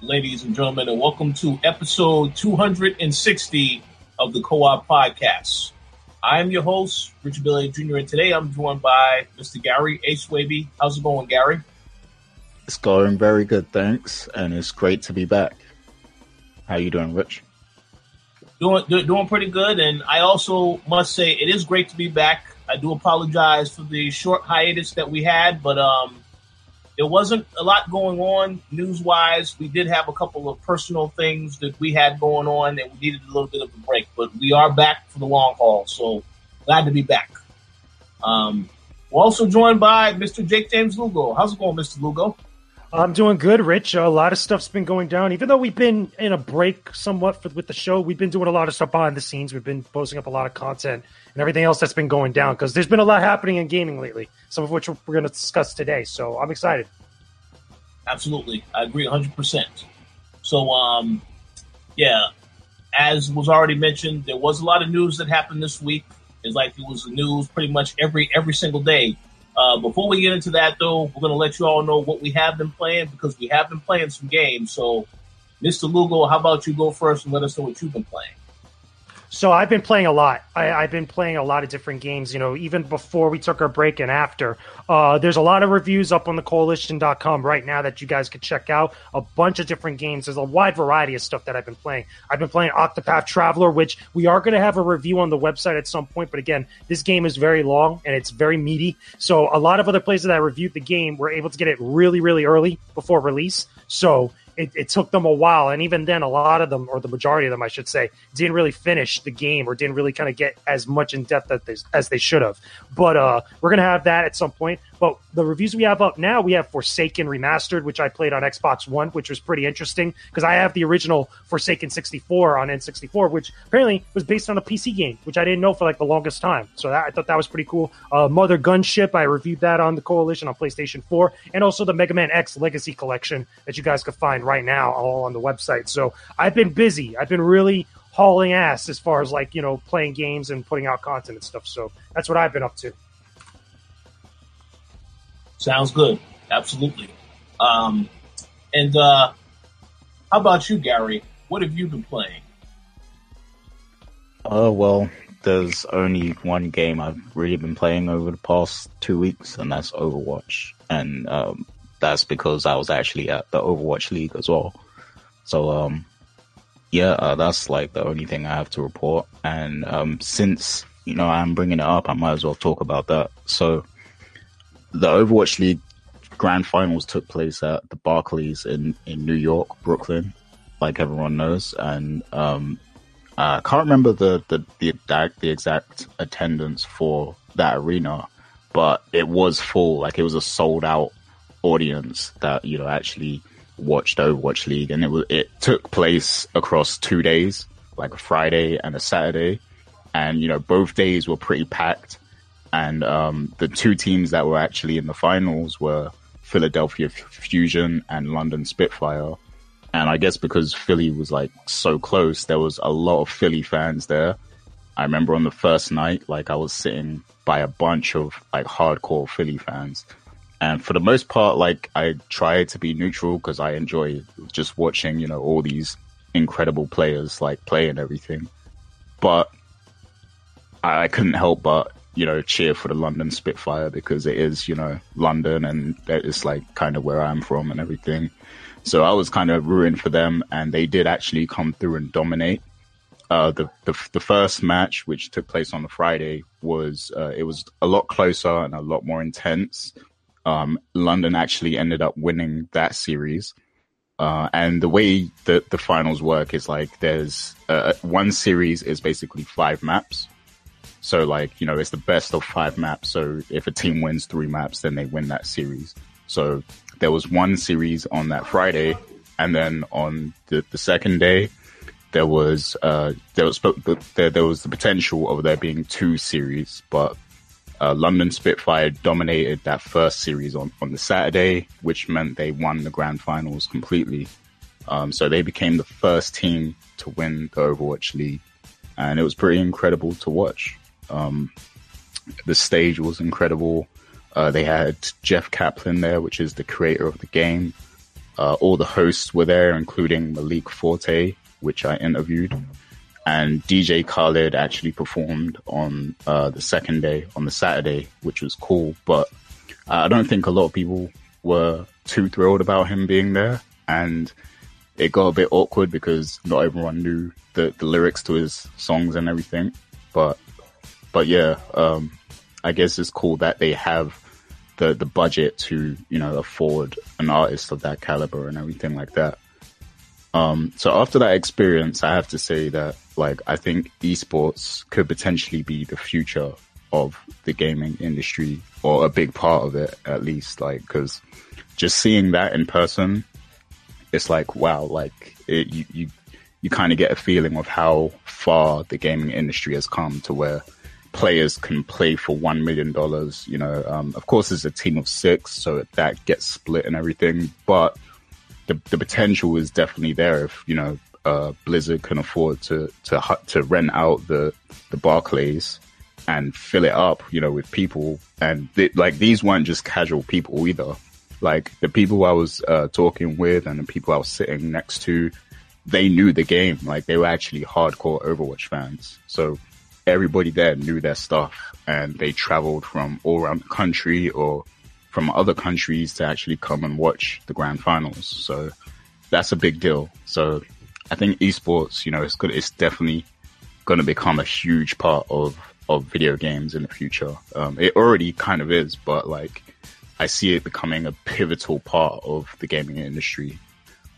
ladies and gentlemen, and welcome to episode 260 of the Co-op Podcast. I'm your host, Richard Billy Jr., and today I'm joined by Mr. Gary A. Swaby. How's it going, Gary? It's going very good, thanks, and it's great to be back. How you doing, Rich? Doing pretty good, and I also must say it is great to be back. I do apologize for the short hiatus that we had, but there wasn't a lot going on news-wise. We did have a couple of personal things that we had going on, and we needed a little bit of a break. But we are back for the long haul, so glad to be back. We're also joined by Mr. Jake James Lugo. How's it going, Mr. Lugo? I'm doing good, Rich. A lot of stuff's been going down. Even though we've been in a break somewhat with the show, we've been doing a lot of stuff behind the scenes. We've been posting up a lot of content and everything else that's been going down because there's been a lot happening in gaming lately, some of which we're going to discuss today. So I'm excited. Absolutely. I agree 100%. So, as was already mentioned, there was a lot of news that happened this week. It's like it was news pretty much every single day. Before we get into that, though, we're going to let you all know what we have been playing because we have been playing some games. So, Mr. Lugo, how about you go first and let us know what you've been playing? So I've been playing a lot. I've been playing a lot of different games, you know, even before we took our break and after. There's a lot of reviews up on thecoalition.com right now that you guys can check out. A bunch of different games. There's a wide variety of stuff that I've been playing. I've been playing Octopath Traveler, which we are going to have a review on the website at some point. But again, this game is very long and it's very meaty. So a lot of other places that I reviewed the game were able to get it really, really early before release. So It took them a while, and even then, a lot of them, or the majority of them, I should say, didn't really finish the game or didn't really kind of get as much in depth as they should have. But we're going to have that at some point. But the reviews we have up now, we have Forsaken Remastered, which I played on Xbox One, which was pretty interesting because I have the original Forsaken 64 on N64, which apparently was based on a PC game, which I didn't know for like the longest time. So I thought that was pretty cool. Mother Gunship, I reviewed that on the Coalition on PlayStation 4, and also the Mega Man X Legacy Collection that you guys could find right now all on the website. So I've been busy. I've been really hauling ass as far as like, you know, playing games and putting out content and stuff. So that's what I've been up to. Sounds good. Absolutely. And how about you, Gary? What have you been playing? Well, there's only one game I've really been playing over the past 2 weeks, and that's Overwatch. And that's because I was actually at the Overwatch League as well. So, that's like the only thing I have to report. And since, you know, I'm bringing it up, I might as well talk about that. So the Overwatch League Grand Finals took place at the Barclays in New York, Brooklyn, like everyone knows. And I can't remember the exact attendance for that arena, but it was full. Like, it was a sold out audience that, you know, actually watched Overwatch League, and it took place across 2 days, like a Friday and a Saturday, and, you know, both days were pretty packed. And the two teams that were actually in the finals were Philadelphia Fusion and London Spitfire. And I guess because Philly was like so close, there was a lot of Philly fans there. I remember on the first night, like, I was sitting by a bunch of like hardcore Philly fans. And for the most part, like, I try to be neutral because I enjoy just watching, you know, all these incredible players like play and everything. But I couldn't help but, you know, cheer for the London Spitfire because it is, you know, London, and that is like kind of where I'm from and everything. So I was kind of rooting for them, and they did actually come through and dominate. The first match, which took place on the Friday, was it was a lot closer and a lot more intense. London actually ended up winning that series. And the way that the finals work is like there's one series is basically 5 maps. So, like, you know, it's the best of 5 maps. So if a team wins 3 maps, then they win that series. So there was one series on that Friday. And then on the second day, there was the potential of there being two series, but London Spitfire dominated that first series on the Saturday, which meant they won the grand finals completely. So they became the first team to win the Overwatch League, and it was pretty incredible to watch. The stage was incredible. They had Jeff Kaplan there, which is the creator of the game. All the hosts were there, including Malik Forte, which I interviewed. And DJ Khaled actually performed on the second day, on the Saturday, which was cool. But I don't think a lot of people were too thrilled about him being there. And it got a bit awkward because not everyone knew the lyrics to his songs and everything. But yeah, I guess it's cool that they have the budget to, you know, afford an artist of that caliber and everything like that. So after that experience, I have to say that, like, I think esports could potentially be the future of the gaming industry, or a big part of it, at least, like, 'cause just seeing that in person, it's like, wow, like, you kind of get a feeling of how far the gaming industry has come to where players can play for $1 million, you know. Of course, it's a team of six, so that gets split and everything, but the potential is definitely there if, you know, Blizzard can afford to rent out the Barclays and fill it up, you know, with people. And these weren't just casual people either. Like, the people I was talking with and the people I was sitting next to, they knew the game. Like, they were actually hardcore Overwatch fans. So everybody there knew their stuff, and they traveled from all around the country or from other countries to actually come and watch the grand finals. So that's a big deal. So I think esports, you know, it's good. It's definitely going to become a huge part of video games in the future. It already kind of is, but like, I see it becoming a pivotal part of the gaming industry.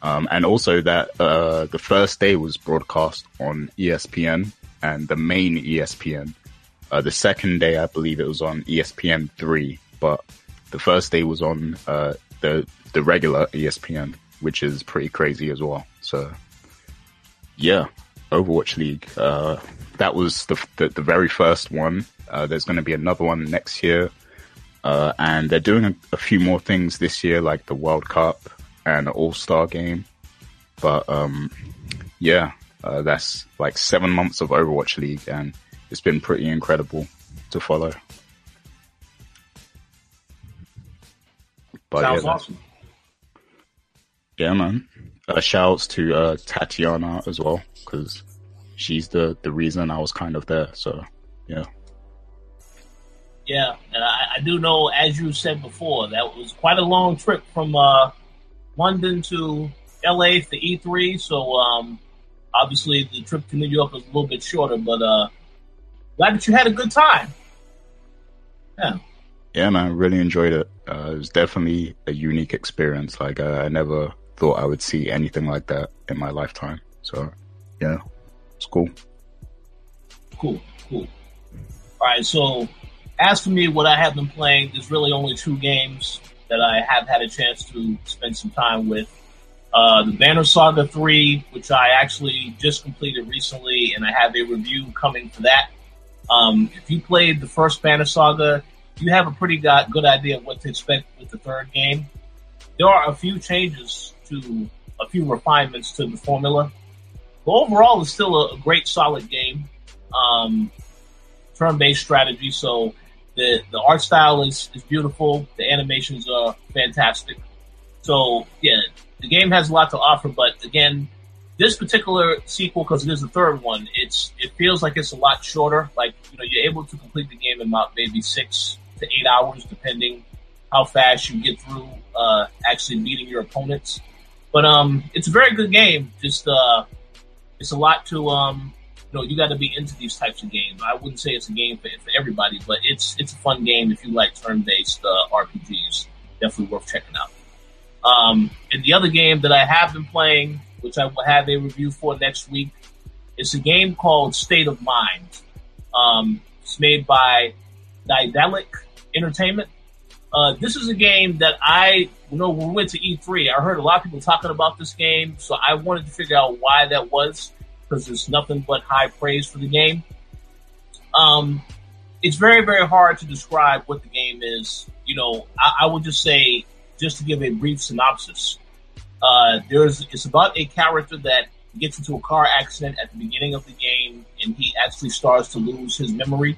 And also that the first day was broadcast on ESPN, and the main ESPN. The second day, I believe it was on ESPN 3, but the first day was on the regular ESPN, which is pretty crazy as well. So yeah, Overwatch League. That was the very first one. There's going to be another one next year. And they're doing a few more things this year, like the World Cup and an All-Star game. But yeah, that's like 7 months of Overwatch League, and it's been pretty incredible to follow. But sounds awesome. Yeah, man. Shouts to Tatiana as well, because she's the reason I was kind of there. So, yeah. Yeah, and I do know, as you said before, that was quite a long trip from London to LA for E3. So, obviously, the trip to New York was a little bit shorter, but glad that you had a good time. Yeah. Yeah, man, really enjoyed it. It was definitely a unique experience. Like, I never thought I would see anything like that in my lifetime. So, yeah, it's cool. Cool. All right, so as for me, what I have been playing, there's really only two games that I have had a chance to spend some time with. The Banner Saga 3, which I actually just completed recently, and I have a review coming for that. If you played the first Banner Saga, you have a pretty good idea of what to expect with the third game. There are a few changes to, a few refinements to the formula. But overall, it's still a great, solid game. Turn-based strategy, so the art style is beautiful. The animations are fantastic. So, yeah, the game has a lot to offer, but again, this particular sequel, because it is the third one, it feels like it's a lot shorter. Like, you know, you're able to complete the game in about maybe 6 to 8 hours, depending how fast you get through actually beating your opponents. But it's a very good game. Just it's a lot to you know, you got to be into these types of games. I wouldn't say it's a game for everybody, but it's a fun game if you like turn-based RPGs. Definitely worth checking out. And the other game that I have been playing, which I will have a review for next week, is a game called State of Mind. It's made by Didelic Entertainment. This is a game that when we went to E3, I heard a lot of people talking about this game, so I wanted to figure out why that was. because there's nothing but high praise for the game. It's very, very hard to describe what the game is. You know, I would just say, just to give a brief synopsis, it's about a character that gets into a car accident at the beginning of the game, and he actually starts to lose his memory,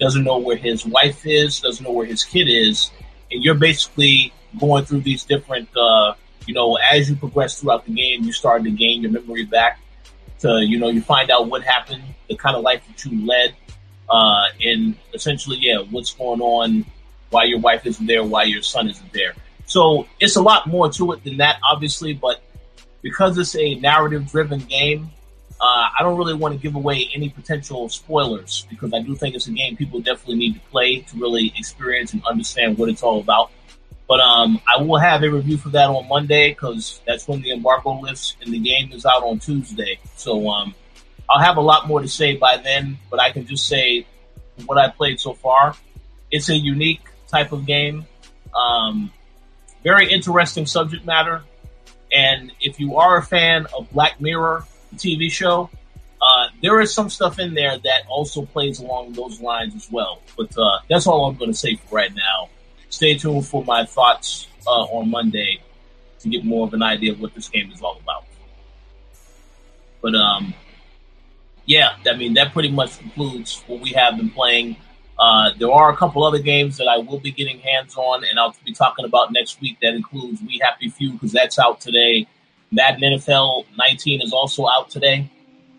doesn't know where his wife is, doesn't know where his kid is, and you're basically going through these different, as you progress throughout the game, you start to gain your memory back to, you find out what happened, the kind of life that you led, and essentially, what's going on, why your wife isn't there, why your son isn't there. So it's a lot more to it than that, obviously, but because it's a narrative-driven game, I don't really want to give away any potential spoilers because I do think it's a game people definitely need to play to really experience and understand what it's all about. But I will have a review for that on Monday because that's when the embargo lifts and the game is out on Tuesday. So I'll have a lot more to say by then, but I can just say what I played so far. It's a unique type of game, very interesting subject matter. And if you are a fan of Black Mirror, the TV show, there is some stuff in there that also plays along those lines as well. But that's all I'm going to say for right now. Stay tuned for my thoughts on Monday to get more of an idea of what this game is all about. But that pretty much concludes what we have been playing. There are a couple other games that I will be getting hands on and I'll be talking about next week. That includes We Happy Few because that's out today. Madden NFL 19 is also out today.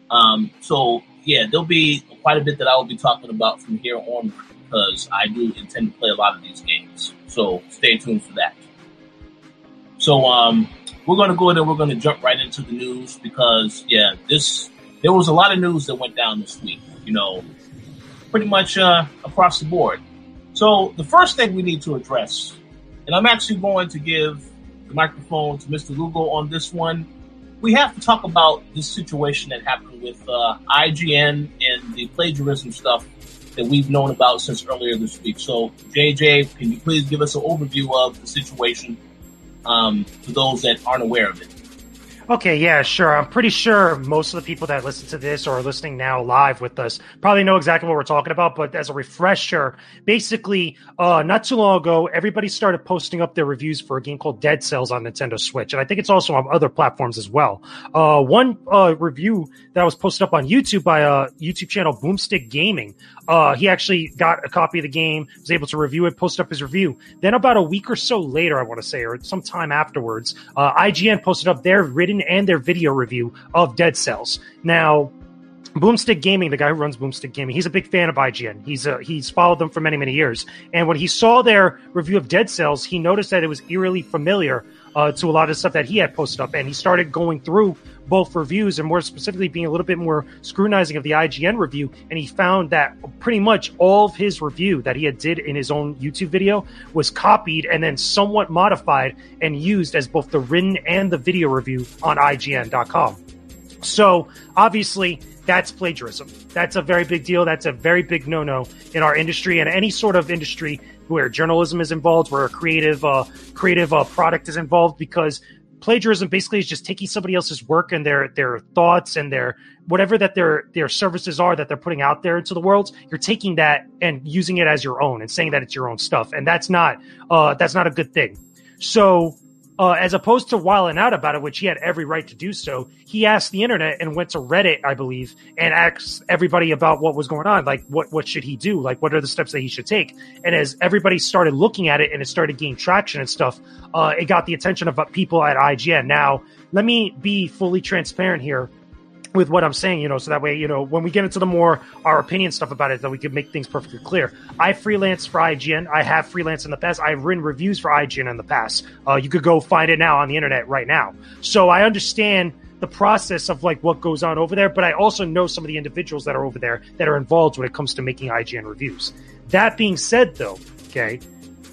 There'll be quite a bit that I will be talking about from here on because I do intend to play a lot of these games. So stay tuned for that. So we're going to go ahead and we're going to jump right into the news because, there was a lot of news that went down this week, pretty much across the board. So the first thing we need to address, and I'm actually going to give the microphone to Mr. Lugo on this one, we have to talk about this situation that happened with IGN and the plagiarism stuff that we've known about since earlier this week. So JJ, can you please give us an overview of the situation for those that aren't aware of it? Okay, yeah, sure. I'm pretty sure most of the people that listen to this or are listening now live with us probably know exactly what we're talking about. But as a refresher, basically, not too long ago, everybody started posting up their reviews for a game called Dead Cells on Nintendo Switch. And I think it's also on other platforms as well. One review that was posted up on YouTube by a YouTube channel, Boomstick Gaming, he actually got a copy of the game, was able to review it, post up his review. Then about a week or so later, I want to say, or sometime afterwards, IGN posted up their written and their video review of Dead Cells. Now, Boomstick Gaming, the guy who runs Boomstick Gaming, he's a big fan of IGN. He's followed them for many, many years. And when he saw their review of Dead Cells, he noticed that it was eerily familiar to a lot of stuff that he had posted up. And he started going through both reviews and more specifically being a little bit more scrutinizing of the IGN review. And he found that pretty much all of his review that he had did in his own YouTube video was copied and then somewhat modified and used as both the written and the video review on IGN.com. So obviously, that's plagiarism. That's a very big deal. That's a very big no-no in our industry and any sort of industry where journalism is involved, where a creative product is involved, because plagiarism basically is just taking somebody else's work and their thoughts and their whatever that their services are that they're putting out there into the world. You're taking that and using it as your own and saying that it's your own stuff, and that's not a good thing. So as opposed to wilding out about it, which he had every right to do so, he asked the internet and went to Reddit, I believe, and asked everybody about what was going on. Like, what should he do? Like, what are the steps that he should take? And as everybody started looking at it and it started gaining traction and stuff, it got the attention of people at IGN. Now, let me be fully transparent here with what I'm saying, so that way, when we get into the more our opinion stuff about it, that we can make things perfectly clear. I freelance for IGN. I have freelanced in the past. I've written reviews for IGN in the past. You could go find it now on the internet right now. So I understand the process of like what goes on over there, but I also know some of the individuals that are over there that are involved when it comes to making IGN reviews. That being said, though, okay,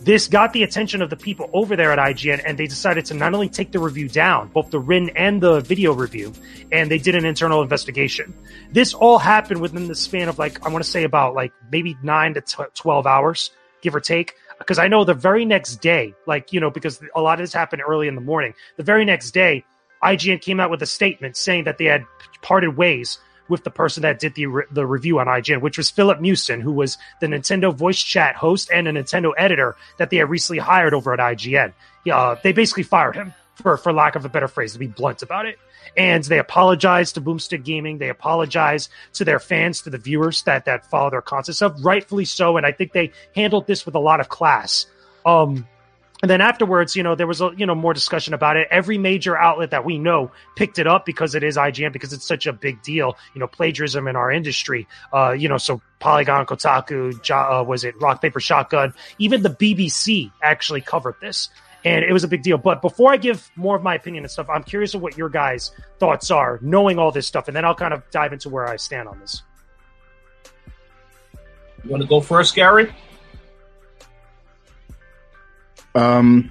this got the attention of the people over there at IGN, and they decided to not only take the review down, both the written and the video review, and they did an internal investigation. This all happened within the span of, I want to say about, maybe 9 to 12 hours, give or take, because I know the very next day, because a lot of this happened early in the morning, the very next day, IGN came out with a statement saying that they had parted ways with the person that did the review on IGN, which was Philip Mewson, who was the Nintendo voice chat host and a Nintendo editor that they had recently hired over at IGN. They basically fired him, for lack of a better phrase, to be blunt about it. And they apologized to Boomstick Gaming. They apologized to their fans, to the viewers that follow their content stuff, rightfully so. And I think they handled this with a lot of class. And then afterwards, there was more discussion about it. Every major outlet that we know picked it up because it is IGN, because it's such a big deal. Plagiarism in our industry. So Polygon, Kotaku, Rock Paper Shotgun, even the BBC actually covered this, and it was a big deal. But before I give more of my opinion and stuff, I'm curious of what your guys' thoughts are, knowing all this stuff, and then I'll kind of dive into where I stand on this. You want to go first, Gary? Yeah,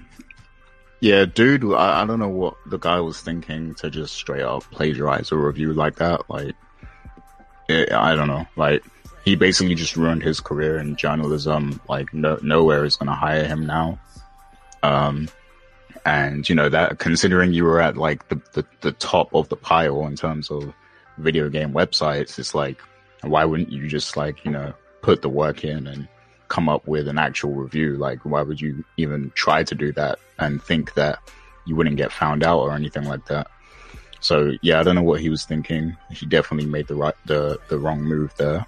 dude, I don't know what the guy was thinking to just straight up plagiarize a review like that. I don't know. He basically just ruined his career in journalism. Nowhere is going to hire him now. And that, considering you were at the top of the pile in terms of video game websites, it's why wouldn't you just put the work in and come up with an actual review? Why would you even try to do that and think that you wouldn't get found out or anything like that? So yeah, I don't know what he was thinking. He definitely made the wrong move there.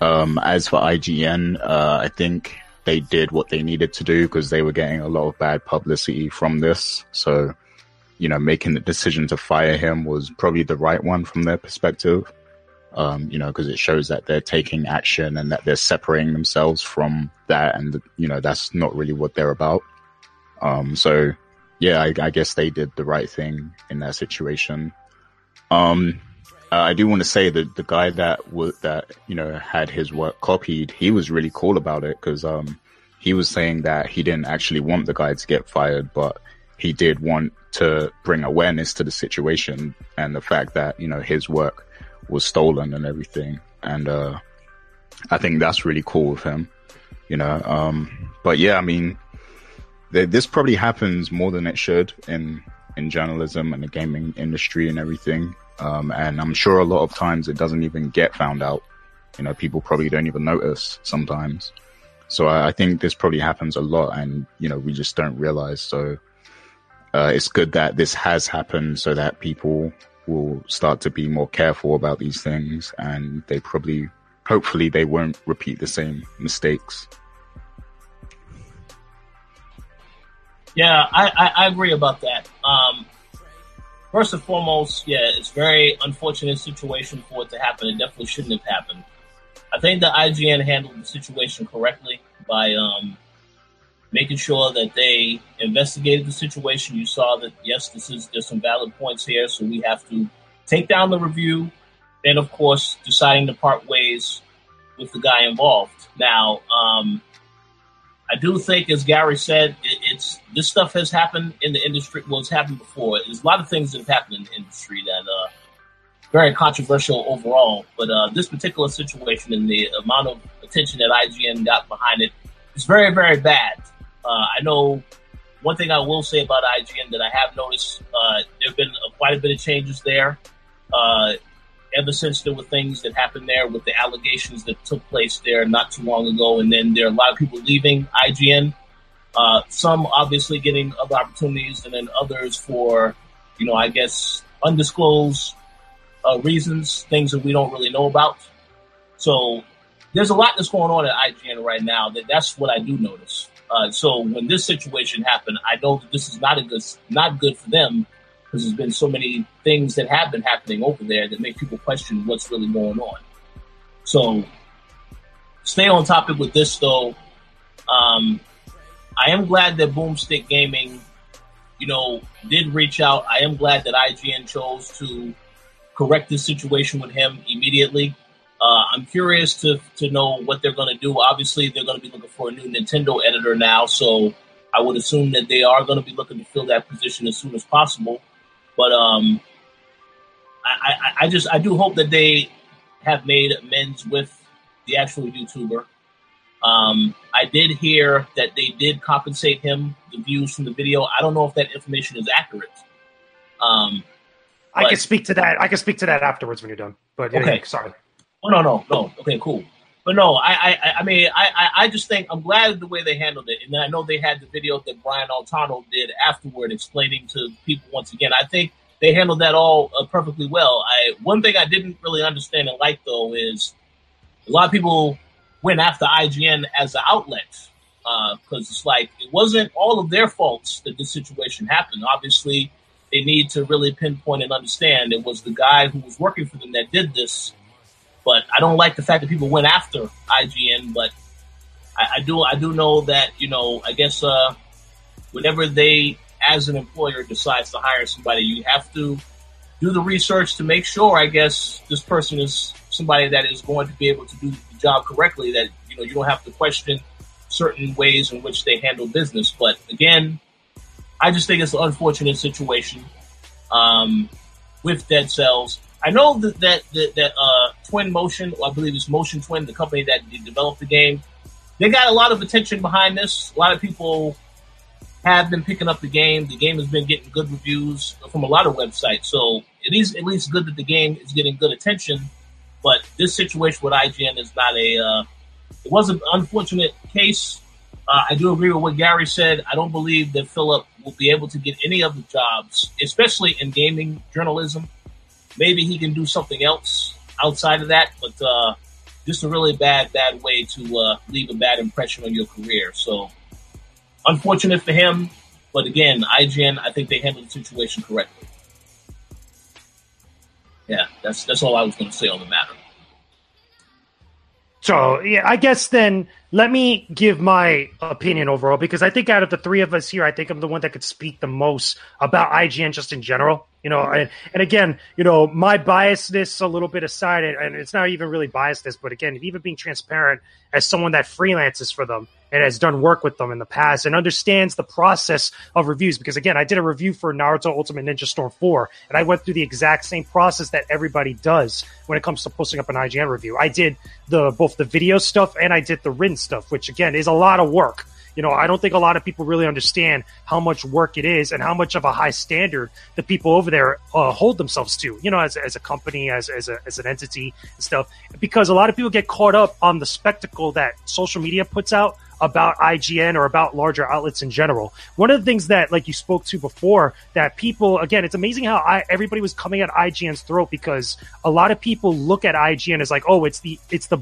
As for IGN, I think they did what they needed to do because they were getting a lot of bad publicity from this. So making the decision to fire him was probably the right one from their perspective. Because it shows that they're taking action and that they're separating themselves from that, and that's not really what they're about. So yeah, I guess they did the right thing in that situation. I do want to say that the guy that had his work copied, he was really cool about it because he was saying that he didn't actually want the guy to get fired, but he did want to bring awareness to the situation and the fact that his work was stolen and everything, and I think that's really cool with him, but yeah, I mean, this probably happens more than it should in journalism and the gaming industry and everything, and I'm sure a lot of times it doesn't even get found out. People probably don't even notice sometimes, so I think this probably happens a lot, and we just don't realize. So it's good that this has happened so that people will start to be more careful about these things, and they hopefully they won't repeat the same mistakes. Yeah, I agree about that. First and foremost, yeah, it's a very unfortunate situation for it to happen. It definitely shouldn't have happened. I think that IGN handled the situation correctly by making sure that they investigated the situation. You saw that, yes, there's some valid points here, so we have to take down the review, then, of course, deciding to part ways with the guy involved. Now, I do think, as Gary said, this stuff has happened in the industry. Well, it's happened before. There's a lot of things that have happened in the industry that are very controversial overall, but this particular situation and the amount of attention that IGN got behind it is very, very bad. I know one thing I will say about IGN that I have noticed, there have been quite a bit of changes there ever since there were things that happened there with the allegations that took place there not too long ago. And then there are a lot of people leaving IGN, some obviously getting other opportunities, and then others for, I guess, undisclosed reasons, things that we don't really know about. So there's a lot that's going on at IGN right now. That's what I do notice. So when this situation happened, I know that this is not good for them, because there's been so many things that have been happening over there that make people question what's really going on. So stay on topic with this, though. I am glad that Boomstick Gaming, did reach out. I am glad that IGN chose to correct this situation with him immediately. I'm curious to know what they're going to do. Obviously, they're going to be looking for a new Nintendo editor now, so I would assume that they are going to be looking to fill that position as soon as possible. But I do hope that they have made amends with the actual YouTuber. I did hear that they did compensate him the views from the video. I don't know if that information is accurate. I can speak to that. I can speak to that afterwards when you're done. But okay, sorry. Oh, no. Okay, cool. But no, I mean, I just think I'm glad the way they handled it. And I know they had the video that Brian Altano did afterward explaining to people once again. I think they handled that all perfectly well. One thing I didn't really understand and like, though, is a lot of people went after IGN as an outlet because it's like it wasn't all of their faults that this situation happened. Obviously, they need to really pinpoint and understand it was the guy who was working for them that did this. But I don't like the fact that people went after IGN, but I do know that, you know, I guess whenever they, as an employer, decides to hire somebody, you have to do the research to make sure, I guess, this person is somebody that is going to be able to do the job correctly, that, you know, you don't have to question certain ways in which they handle business. But again, I just think it's an unfortunate situation with Dead Cells. I know that Twin Motion, or I believe it's Motion Twin, the company that developed the game, they got a lot of attention behind this. A lot of people have been picking up the game. The game has been getting good reviews from a lot of websites. So it is at least good that the game is getting good attention. But this situation with IGN is not it was an unfortunate case. I do agree with what Gary said. I don't believe that Philip will be able to get any of the jobs, especially in gaming journalism. Maybe he can do something else outside of that, but just a really bad way to leave a bad impression on your career. So, unfortunate for him, but again, IGN, I think they handled the situation correctly. Yeah, that's all I was going to say on the matter. So, yeah, I guess then let me give my opinion overall, because I think out of the three of us here, I think I'm the one that could speak the most about IGN just in general. You know, and again, you know, my biasness a little bit aside, and it's not even really biasness, but again, even being transparent as someone that freelances for them and has done work with them in the past and understands the process of reviews. Because again, I did a review for Naruto Ultimate Ninja Storm 4, and I went through the exact same process that everybody does when it comes to posting up an IGN review. I did both the video stuff and I did the written stuff, which again is a lot of work. You know, I don't think a lot of people really understand how much work it is and how much of a high standard the people over there hold themselves to, you know, as a company, as an entity and stuff, because a lot of people get caught up on the spectacle that social media puts out about IGN or about larger outlets in general. One of the things that, like you spoke to before, that people, again, it's amazing how everybody was coming at IGN's throat, because a lot of people look at IGN as like, oh, it's the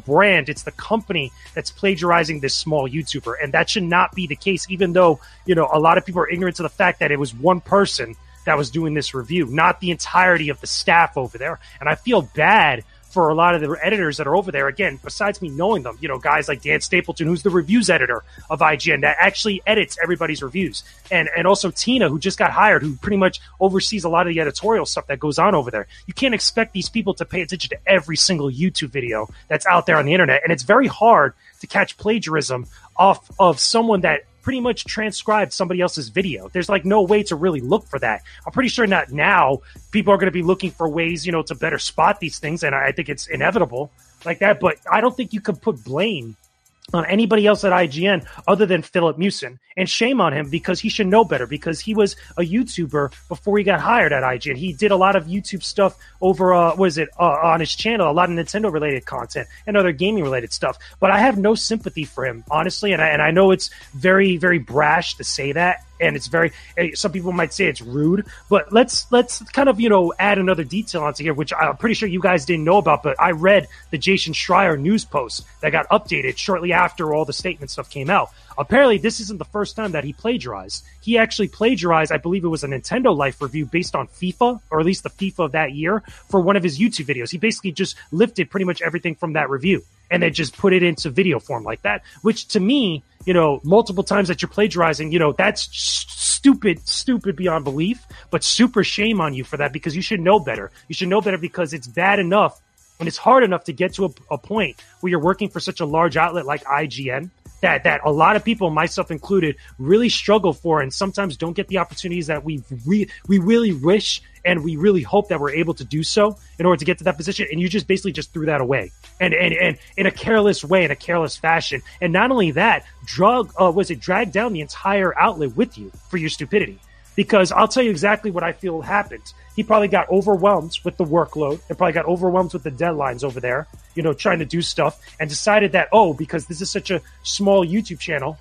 brand, it's the company that's plagiarizing this small YouTuber. And that should not be the case, even though, you know, a lot of people are ignorant to the fact that it was one person that was doing this review, not the entirety of the staff over there. And I feel bad for a lot of the editors that are over there, again, besides me knowing them, you know, guys like Dan Stapleton, who's the reviews editor of IGN, that actually edits everybody's reviews. And also Tina, who just got hired, who pretty much oversees a lot of the editorial stuff that goes on over there. You can't expect these people to pay attention to every single YouTube video that's out there on the internet. And it's very hard to catch plagiarism off of someone that pretty much transcribed somebody else's video. There's like no way to really look for that. I'm pretty sure not now. People are going to be looking for ways, you know, to better spot these things. And I think it's inevitable like that. But I don't think you could put blame on anybody else at IGN other than Philip Mewson. And shame on him, because he should know better, because he was a YouTuber before he got hired at IGN. He did a lot of YouTube stuff over, on his channel, a lot of Nintendo-related content and other gaming-related stuff. But I have no sympathy for him, honestly, and I know it's very, very brash to say that, and it's very, some people might say it's rude, but let's kind of, you know, add another detail onto here, which I'm pretty sure you guys didn't know about, but I read the Jason Schreier news post that got updated shortly after all the statement stuff came out. Apparently, this isn't the first time that he plagiarized. He actually plagiarized, I believe it was a Nintendo Life review based on FIFA, or at least the FIFA of that year, for one of his YouTube videos. He basically just lifted pretty much everything from that review and then just put it into video form like that, which to me, you know, multiple times that you're plagiarizing, you know, that's stupid beyond belief, but super shame on you for that, because you should know better. You should know better, because it's bad enough and it's hard enough to get to a point where you're working for such a large outlet like IGN that a lot of people, myself included, really struggle for, and sometimes don't get the opportunities that we really wish and we really hope that we're able to do so in order to get to that position. And you just basically just threw that away, and in a careless way, in a careless fashion. And not only that, dragged down the entire outlet with you for your stupidity. because I'll tell you exactly what I feel happened. He probably got overwhelmed with the workload and probably got overwhelmed with the deadlines over there, you know, trying to do stuff, and decided that, oh, because this is such a small YouTube channel,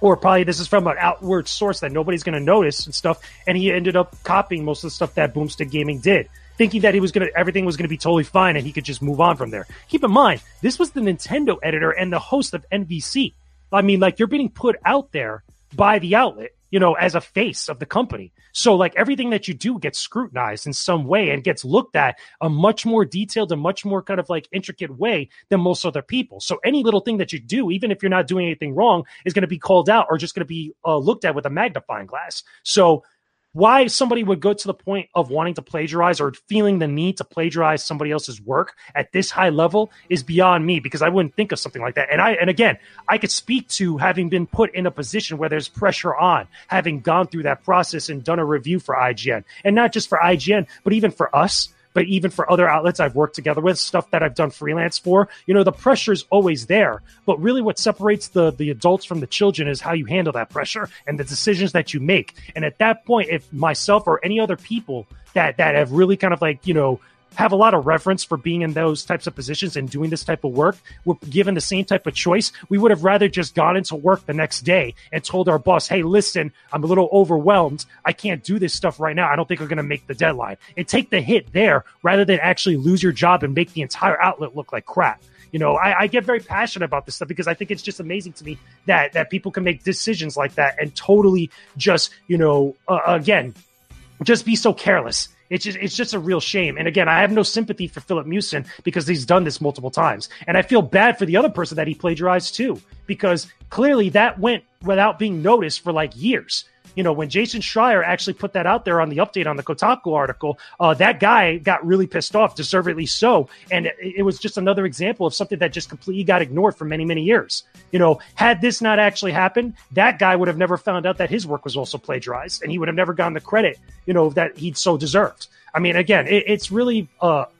or probably this is from an outward source that nobody's going to notice and stuff, and he ended up copying most of the stuff that Boomstick Gaming did, thinking that he was going to, everything was going to be totally fine and he could just move on from there. Keep in mind, this was the Nintendo editor and the host of NVC. I mean, like, you're being put out there by the outlet, you know, as a face of the company. So, like, everything that you do gets scrutinized in some way and gets looked at a much more detailed and much more kind of, like, intricate way than most other people. So any little thing that you do, even if you're not doing anything wrong, is going to be called out or just going to be looked at with a magnifying glass. So why somebody would go to the point of wanting to plagiarize or feeling the need to plagiarize somebody else's work at this high level is beyond me, because I wouldn't think of something like that. And again, I could speak to having been put in a position where there's pressure on, having gone through that process and done a review for IGN, and not just for IGN, but even for us, but even for other outlets I've worked together with, stuff that I've done freelance for. You know, the pressure's always there, but really what separates the adults from the children is how you handle that pressure and the decisions that you make. And at that point, if myself or any other people that have really kind of like, you know, have a lot of reverence for being in those types of positions and doing this type of work, were given the same type of choice, we would have rather just gone into work the next day and told our boss, hey, listen, I'm a little overwhelmed. I can't do this stuff right now. I don't think we're going to make the deadline, and take the hit there rather than actually lose your job and make the entire outlet look like crap. You know, I get very passionate about this stuff because I think it's just amazing to me that people can make decisions like that and totally just, you know, again, just be so careless. It's just a real shame. And again, I have no sympathy for Philip Mewson because he's done this multiple times. And I feel bad for the other person that he plagiarized too, because clearly that went without being noticed for like years. You know, when Jason Schreier actually put that out there on the update on the Kotaku article, that guy got really pissed off, deservedly so. And it was just another example of something that just completely got ignored for many, many years. You know, had this not actually happened, that guy would have never found out that his work was also plagiarized, and he would have never gotten the credit, you know, that he'd so deserved. I mean, again, it's really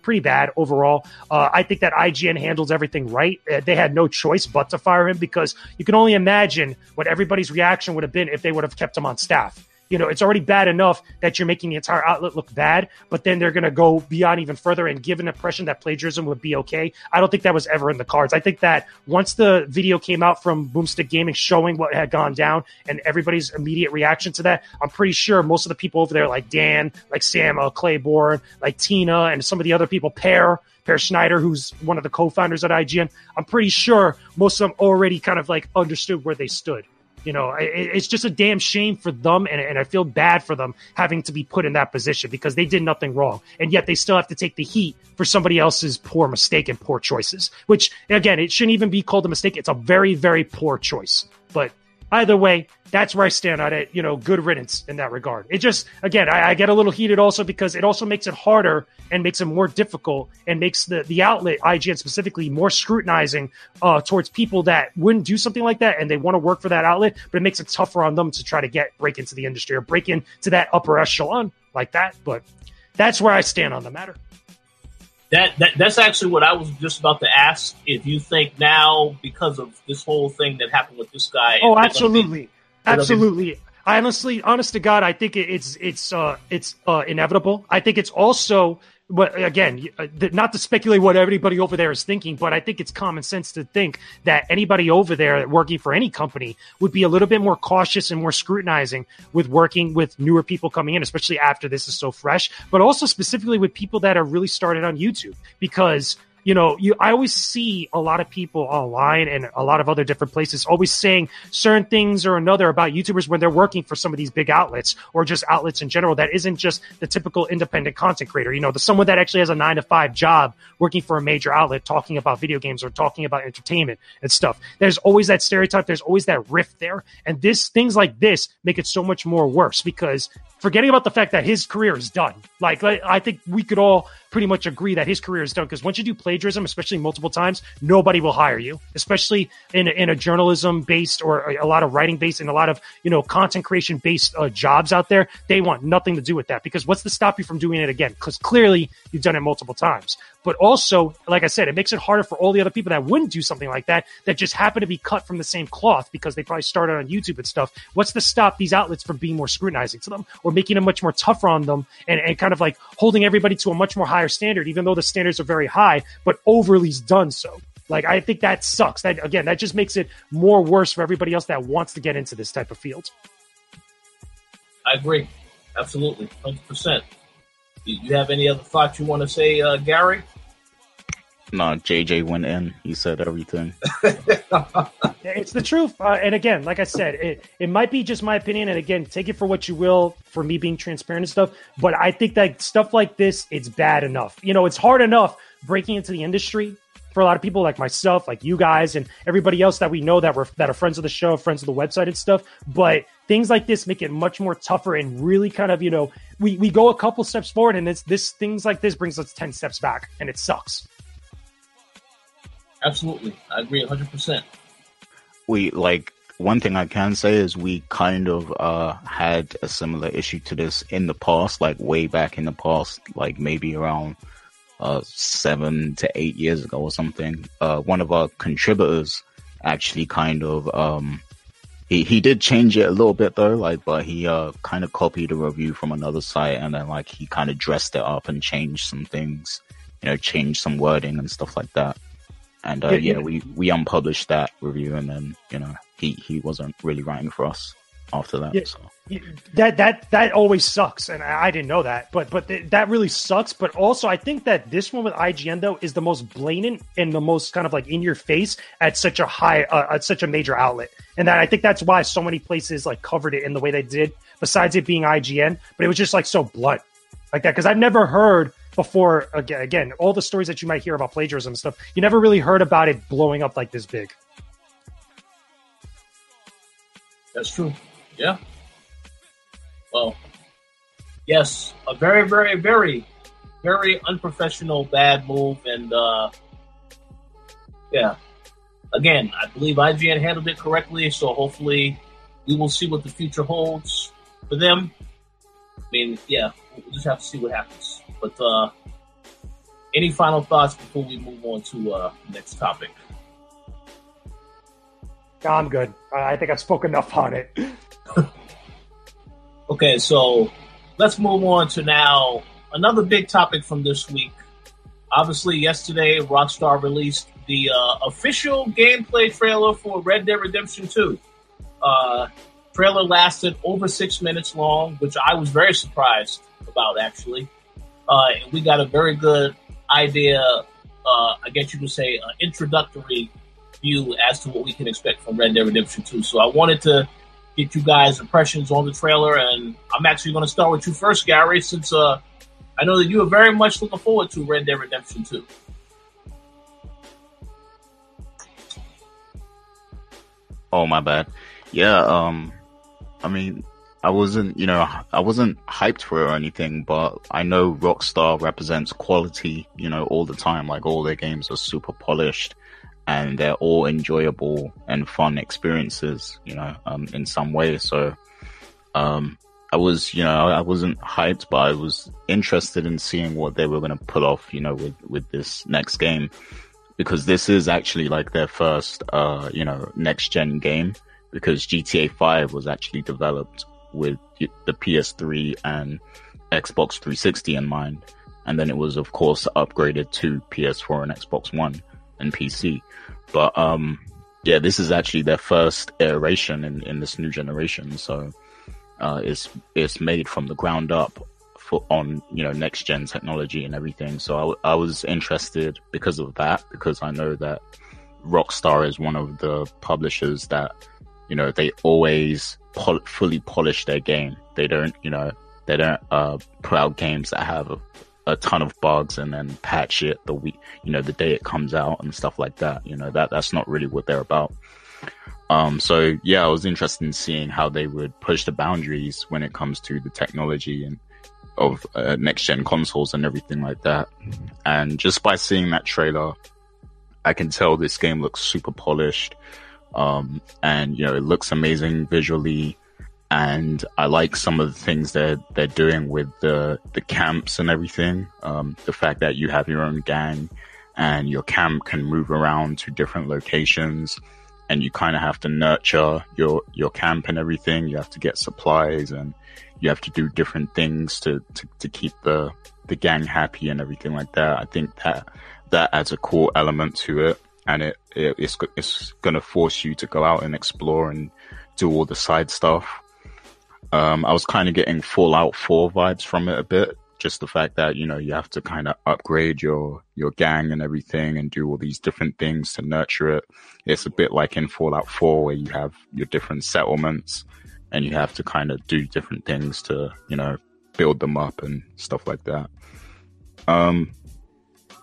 pretty bad overall. I think that IGN handles everything right. They had no choice but to fire him, because you can only imagine what everybody's reaction would have been if they would have kept him on staff. You know, it's already bad enough that you're making the entire outlet look bad, but then they're going to go beyond even further and give an impression that plagiarism would be okay. I don't think that was ever in the cards. I think that once the video came out from Boomstick Gaming showing what had gone down and everybody's immediate reaction to that, I'm pretty sure most of the people over there, like Dan, like Sam Claiborne, like Tina, and some of the other people, Per Schneider, who's one of the co-founders at IGN, I'm pretty sure most of them already kind of like understood where they stood. You know, it's just a damn shame for them, and I feel bad for them having to be put in that position because they did nothing wrong, and yet they still have to take the heat for somebody else's poor mistake and poor choices, which, again, it shouldn't even be called a mistake. It's a very, very poor choice. But either way, that's where I stand on it. You know, good riddance in that regard. It just, again, I get a little heated also because it also makes it harder and makes it more difficult and makes the outlet, IGN specifically, more scrutinizing towards people that wouldn't do something like that and they want to work for that outlet, but it makes it tougher on them to try to break into the industry or break into that upper echelon like that. But that's where I stand on the matter. That's actually what I was just about to ask. If you think now, because of this whole thing that happened with this guy, oh, absolutely. I honest to God, I think it's inevitable. I think it's also, but again, not to speculate what everybody over there is thinking, but I think it's common sense to think that anybody over there working for any company would be a little bit more cautious and more scrutinizing with working with newer people coming in, especially after this is so fresh, but also specifically with people that are really started on YouTube, because you know, I always see a lot of people online and a lot of other different places always saying certain things or another about YouTubers when they're working for some of these big outlets or just outlets in general that isn't just the typical independent content creator. You know, someone that actually has a 9-to-5 job working for a major outlet talking about video games or talking about entertainment and stuff. There's always that stereotype. There's always that rift there. And things like this make it so much more worse, because forgetting about the fact that his career is done. Like I think we could all pretty much agree that his career is done, because once you do plagiarism, especially multiple times, nobody will hire you, especially in a journalism-based or a lot of writing-based and a lot of, you know, content creation-based jobs out there. They want nothing to do with that, because what's to stop you from doing it again? Because clearly you've done it multiple times. But also, like I said, it makes it harder for all the other people that wouldn't do something like that, that just happen to be cut from the same cloth because they probably started on YouTube and stuff. What's to stop these outlets from being more scrutinizing to them or making it much more tougher on them and kind of like holding everybody to a much more higher standard, even though the standards are very high, but overly's done so. Like, I think that sucks. That, again, that just makes it more worse for everybody else that wants to get into this type of field. I agree. Absolutely. 100%. Do you have any other thoughts you want to say, Gary? No, JJ went in. He said everything. It's the truth. And again, like I said, it might be just my opinion. And again, take it for what you will, for me being transparent and stuff. But I think that stuff like this, it's bad enough. You know, it's hard enough breaking into the industry for a lot of people like myself, like you guys, and everybody else that we know that are friends of the show, friends of the website and stuff. But things like this make it much more tougher and really kind of, you know, we go a couple steps forward and this things like this brings us 10 steps back, and it sucks. Absolutely. I agree 100%. One thing I can say is we kind of had a similar issue to this in the past, like way back in the past, like maybe around 7 to 8 years ago or something. One of our contributors actually kind of he did change it a little bit though, like, but he kind of copied a review from another site, and then like he kind of dressed it up and changed some things, you know, changed some wording and stuff like that. And we unpublished that review, and then, you know, he wasn't really writing for us after that. Yeah. So that always sucks, and I didn't know that, but that really sucks. But also, I think that this one with IGN though is the most blatant and the most kind of like in your face at such a high at such a major outlet, and that I think that's why so many places like covered it in the way they did. Besides it being IGN, but it was just like so blunt like that, because I've never heard before. Again, all the stories that you might hear about plagiarism and stuff, you never really heard about it blowing up like this big. That's true. Yeah. Well, yes, a very, very, very, very unprofessional, bad move. And, yeah, again, I believe IGN handled it correctly. So hopefully we will see what the future holds for them. I mean, yeah, we'll just have to see what happens. But any final thoughts before we move on to the next topic? I'm good. I think I've spoken enough on it. Okay, so let's move on to now another big topic from this week. Obviously, yesterday, Rockstar released the official gameplay trailer for Red Dead Redemption 2. Trailer lasted over 6 minutes long, which I was very surprised about, actually. And we got a very good idea, I guess you could say, introductory view as to what we can expect from Red Dead Redemption 2. So I wanted to get you guys' impressions on the trailer, and I'm actually going to start with you first, Gary, since I know that you are very much looking forward to Red Dead Redemption 2. Oh, my bad. Yeah, I mean, I wasn't hyped for it or anything, but I know Rockstar represents quality, you know, all the time. Like, all their games are super polished, and they're all enjoyable and fun experiences, you know, in some way. So, I wasn't hyped, but I was interested in seeing what they were going to pull off, you know, with this next game, because this is actually like their first, you know, next gen game, because GTA 5 was actually developed with the PS3 and Xbox 360 in mind. And then it was, of course, upgraded to PS4 and Xbox One and PC. But yeah, this is actually their first iteration in this new generation, so it's made from the ground up on, you know, next gen technology and everything. So I was interested because of that, because I know that Rockstar is one of the publishers that, you know, they always fully polish their game. They don't, you know, they don't put out games that have a ton of bugs and then patch it the week, you know, the day it comes out and stuff like that. You know, that's not really what they're about. So yeah, I was interested in seeing how they would push the boundaries when it comes to the technology and of next-gen consoles and everything like that. And just by seeing that trailer, I can tell this game looks super polished. And, you know, it looks amazing visually. And I like some of the things that they're doing with the camps and everything. The fact that you have your own gang and your camp can move around to different locations, and you kind of have to nurture your camp and everything. You have to get supplies and you have to do different things to keep the gang happy and everything like that. I think that adds a cool element to it, and it's going to force you to go out and explore and do all the side stuff. I was kind of getting Fallout 4 vibes from it a bit. Just the fact that, you know, you have to kind of upgrade your gang and everything and do all these different things to nurture it. It's a bit like in Fallout 4 where you have your different settlements and you have to kind of do different things to, you know, build them up and stuff like that.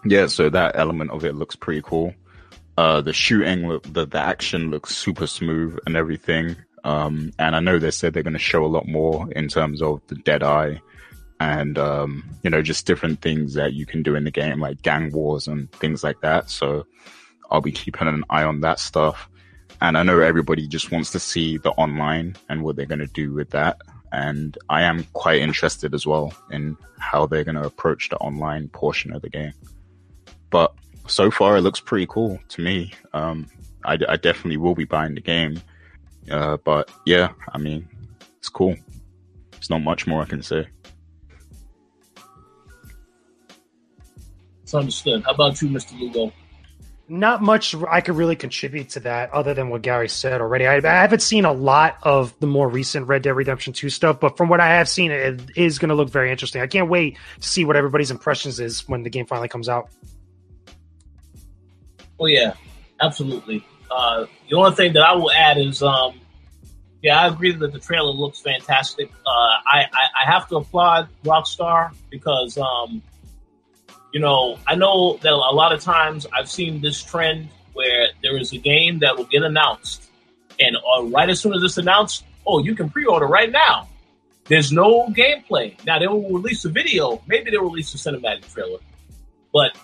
Yeah, so that element of it looks pretty cool. The shooting, the action looks super smooth and everything. And I know they said they're going to show a lot more in terms of the Deadeye and, you know, just different things that you can do in the game, like gang wars and things like that. So I'll be keeping an eye on that stuff. And I know everybody just wants to see the online and what they're going to do with that. And I am quite interested as well in how they're going to approach the online portion of the game. But so far, it looks pretty cool to me. I definitely will be buying the game. But yeah, I mean, it's cool. There's not much more I can say. It's understood. How about you, Mr. Lugo? Not much I could really contribute to that other than what Gary said already. I haven't seen a lot of the more recent Red Dead Redemption 2 stuff, but from what I have seen, it is going to look very interesting. I can't wait to see what everybody's impressions is when the game finally comes out. Oh, yeah, absolutely. The only thing that I will add is, yeah, I agree that the trailer looks fantastic. I have to applaud Rockstar because, you know, I know that a lot of times I've seen this trend where there is a game that will get announced, and right as soon as it's announced, oh, you can pre-order right now. There's no gameplay. Now, they will release a video. Maybe they'll release a cinematic trailer. But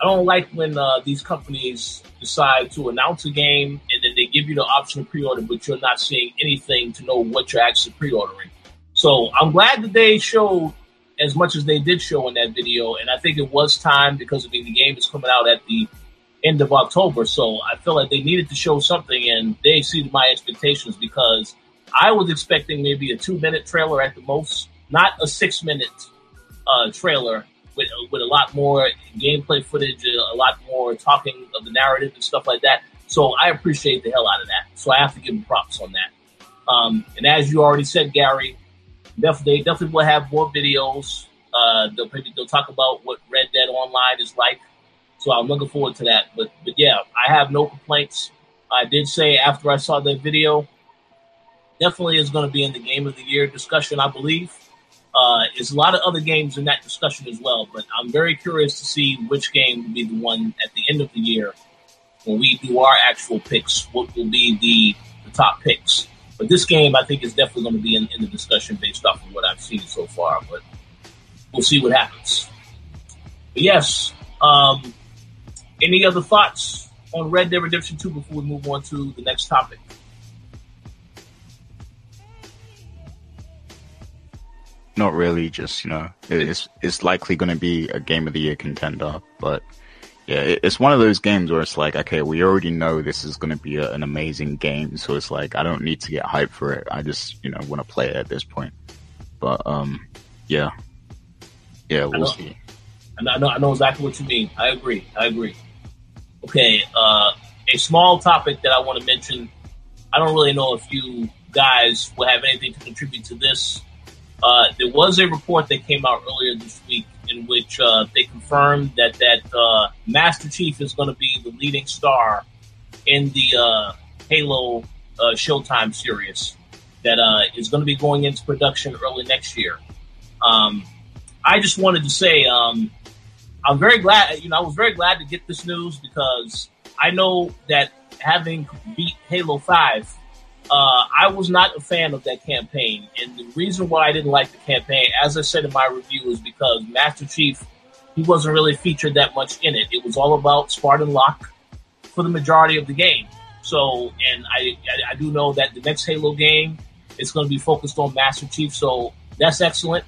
I don't like when these companies decide to announce a game and then they give you the option to pre-order, but you're not seeing anything to know what you're actually pre-ordering. So I'm glad that they showed as much as they did show in that video. And I think it was time because I mean, the game is coming out at the end of October. So I feel like they needed to show something, and they exceeded my expectations because I was expecting maybe a 2-minute trailer at the most, not a 6-minute trailer. With a lot more gameplay footage, a lot more talking of the narrative and stuff like that. So I appreciate the hell out of that. So I have to give them props on that. And as you already said, Gary, they definitely will have more videos. They'll talk about what Red Dead Online is like. So I'm looking forward to that. But yeah, I have no complaints. I did say after I saw that video, definitely is going to be in the Game of the Year discussion, I believe. There's a lot of other games in that discussion as well, but I'm very curious to see which game will be the one at the end of the year when we do our actual picks, what will be the top picks. But this game, I think, is definitely going to be in the discussion based off of what I've seen so far, but we'll see what happens. But yes, any other thoughts on Red Dead Redemption 2 before we move on to the next topic? Not really, just, you know, it's likely going to be a Game of the Year contender, but yeah, it's one of those games where it's like, okay, we already know this is going to be an amazing game, so it's like, I don't need to get hyped for it. I just, you know, want to play it at this point. But, yeah, we'll see. I know exactly what you mean. I agree. Okay, a small topic that I want to mention, I don't really know if you guys will have anything to contribute to this. There was a report that came out earlier this week in which they confirmed that Master Chief is going to be the leading star in the Halo Showtime series that is going to be going into production early next year. I just wanted to say I'm very glad. You know, I was very glad to get this news because I know that having beat Halo 5 I was not a fan of that campaign. And the reason why I didn't like the campaign, as I said in my review, is because Master Chief, he wasn't really featured that much in it. It was all about Spartan Locke for the majority of the game. So, and I do know that the next Halo game is going to be focused on Master Chief. So that's excellent.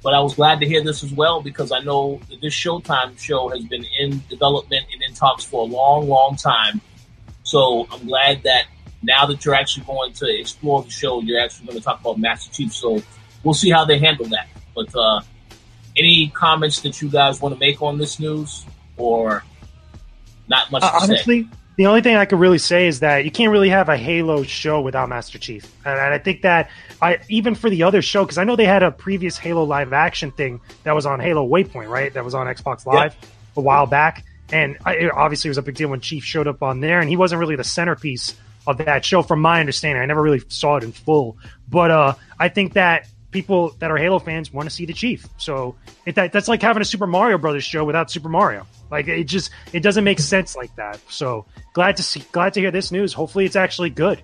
But I was glad to hear this as well, because I know that this Showtime show has been in development and in talks for a long, long time. So I'm glad that now that you're actually going to explore the show, you're actually going to talk about Master Chief. So we'll see how they handle that. But any comments that you guys want to make on this news, or not much to honestly, say? The only thing I could really say is that you can't really have a Halo show without Master Chief. And I think that even for the other show, because I know they had a previous Halo live action thing that was on Halo Waypoint, right? That was on Xbox Live a while back. And it obviously was a big deal when Chief showed up on there, and he wasn't really the centerpiece of that show, from my understanding. I never really saw it in full. But I think that people that are Halo fans want to see the Chief. So that's like having a Super Mario Brothers show without Super Mario. Like, it doesn't make sense like that. So glad to hear this news. Hopefully it's actually good.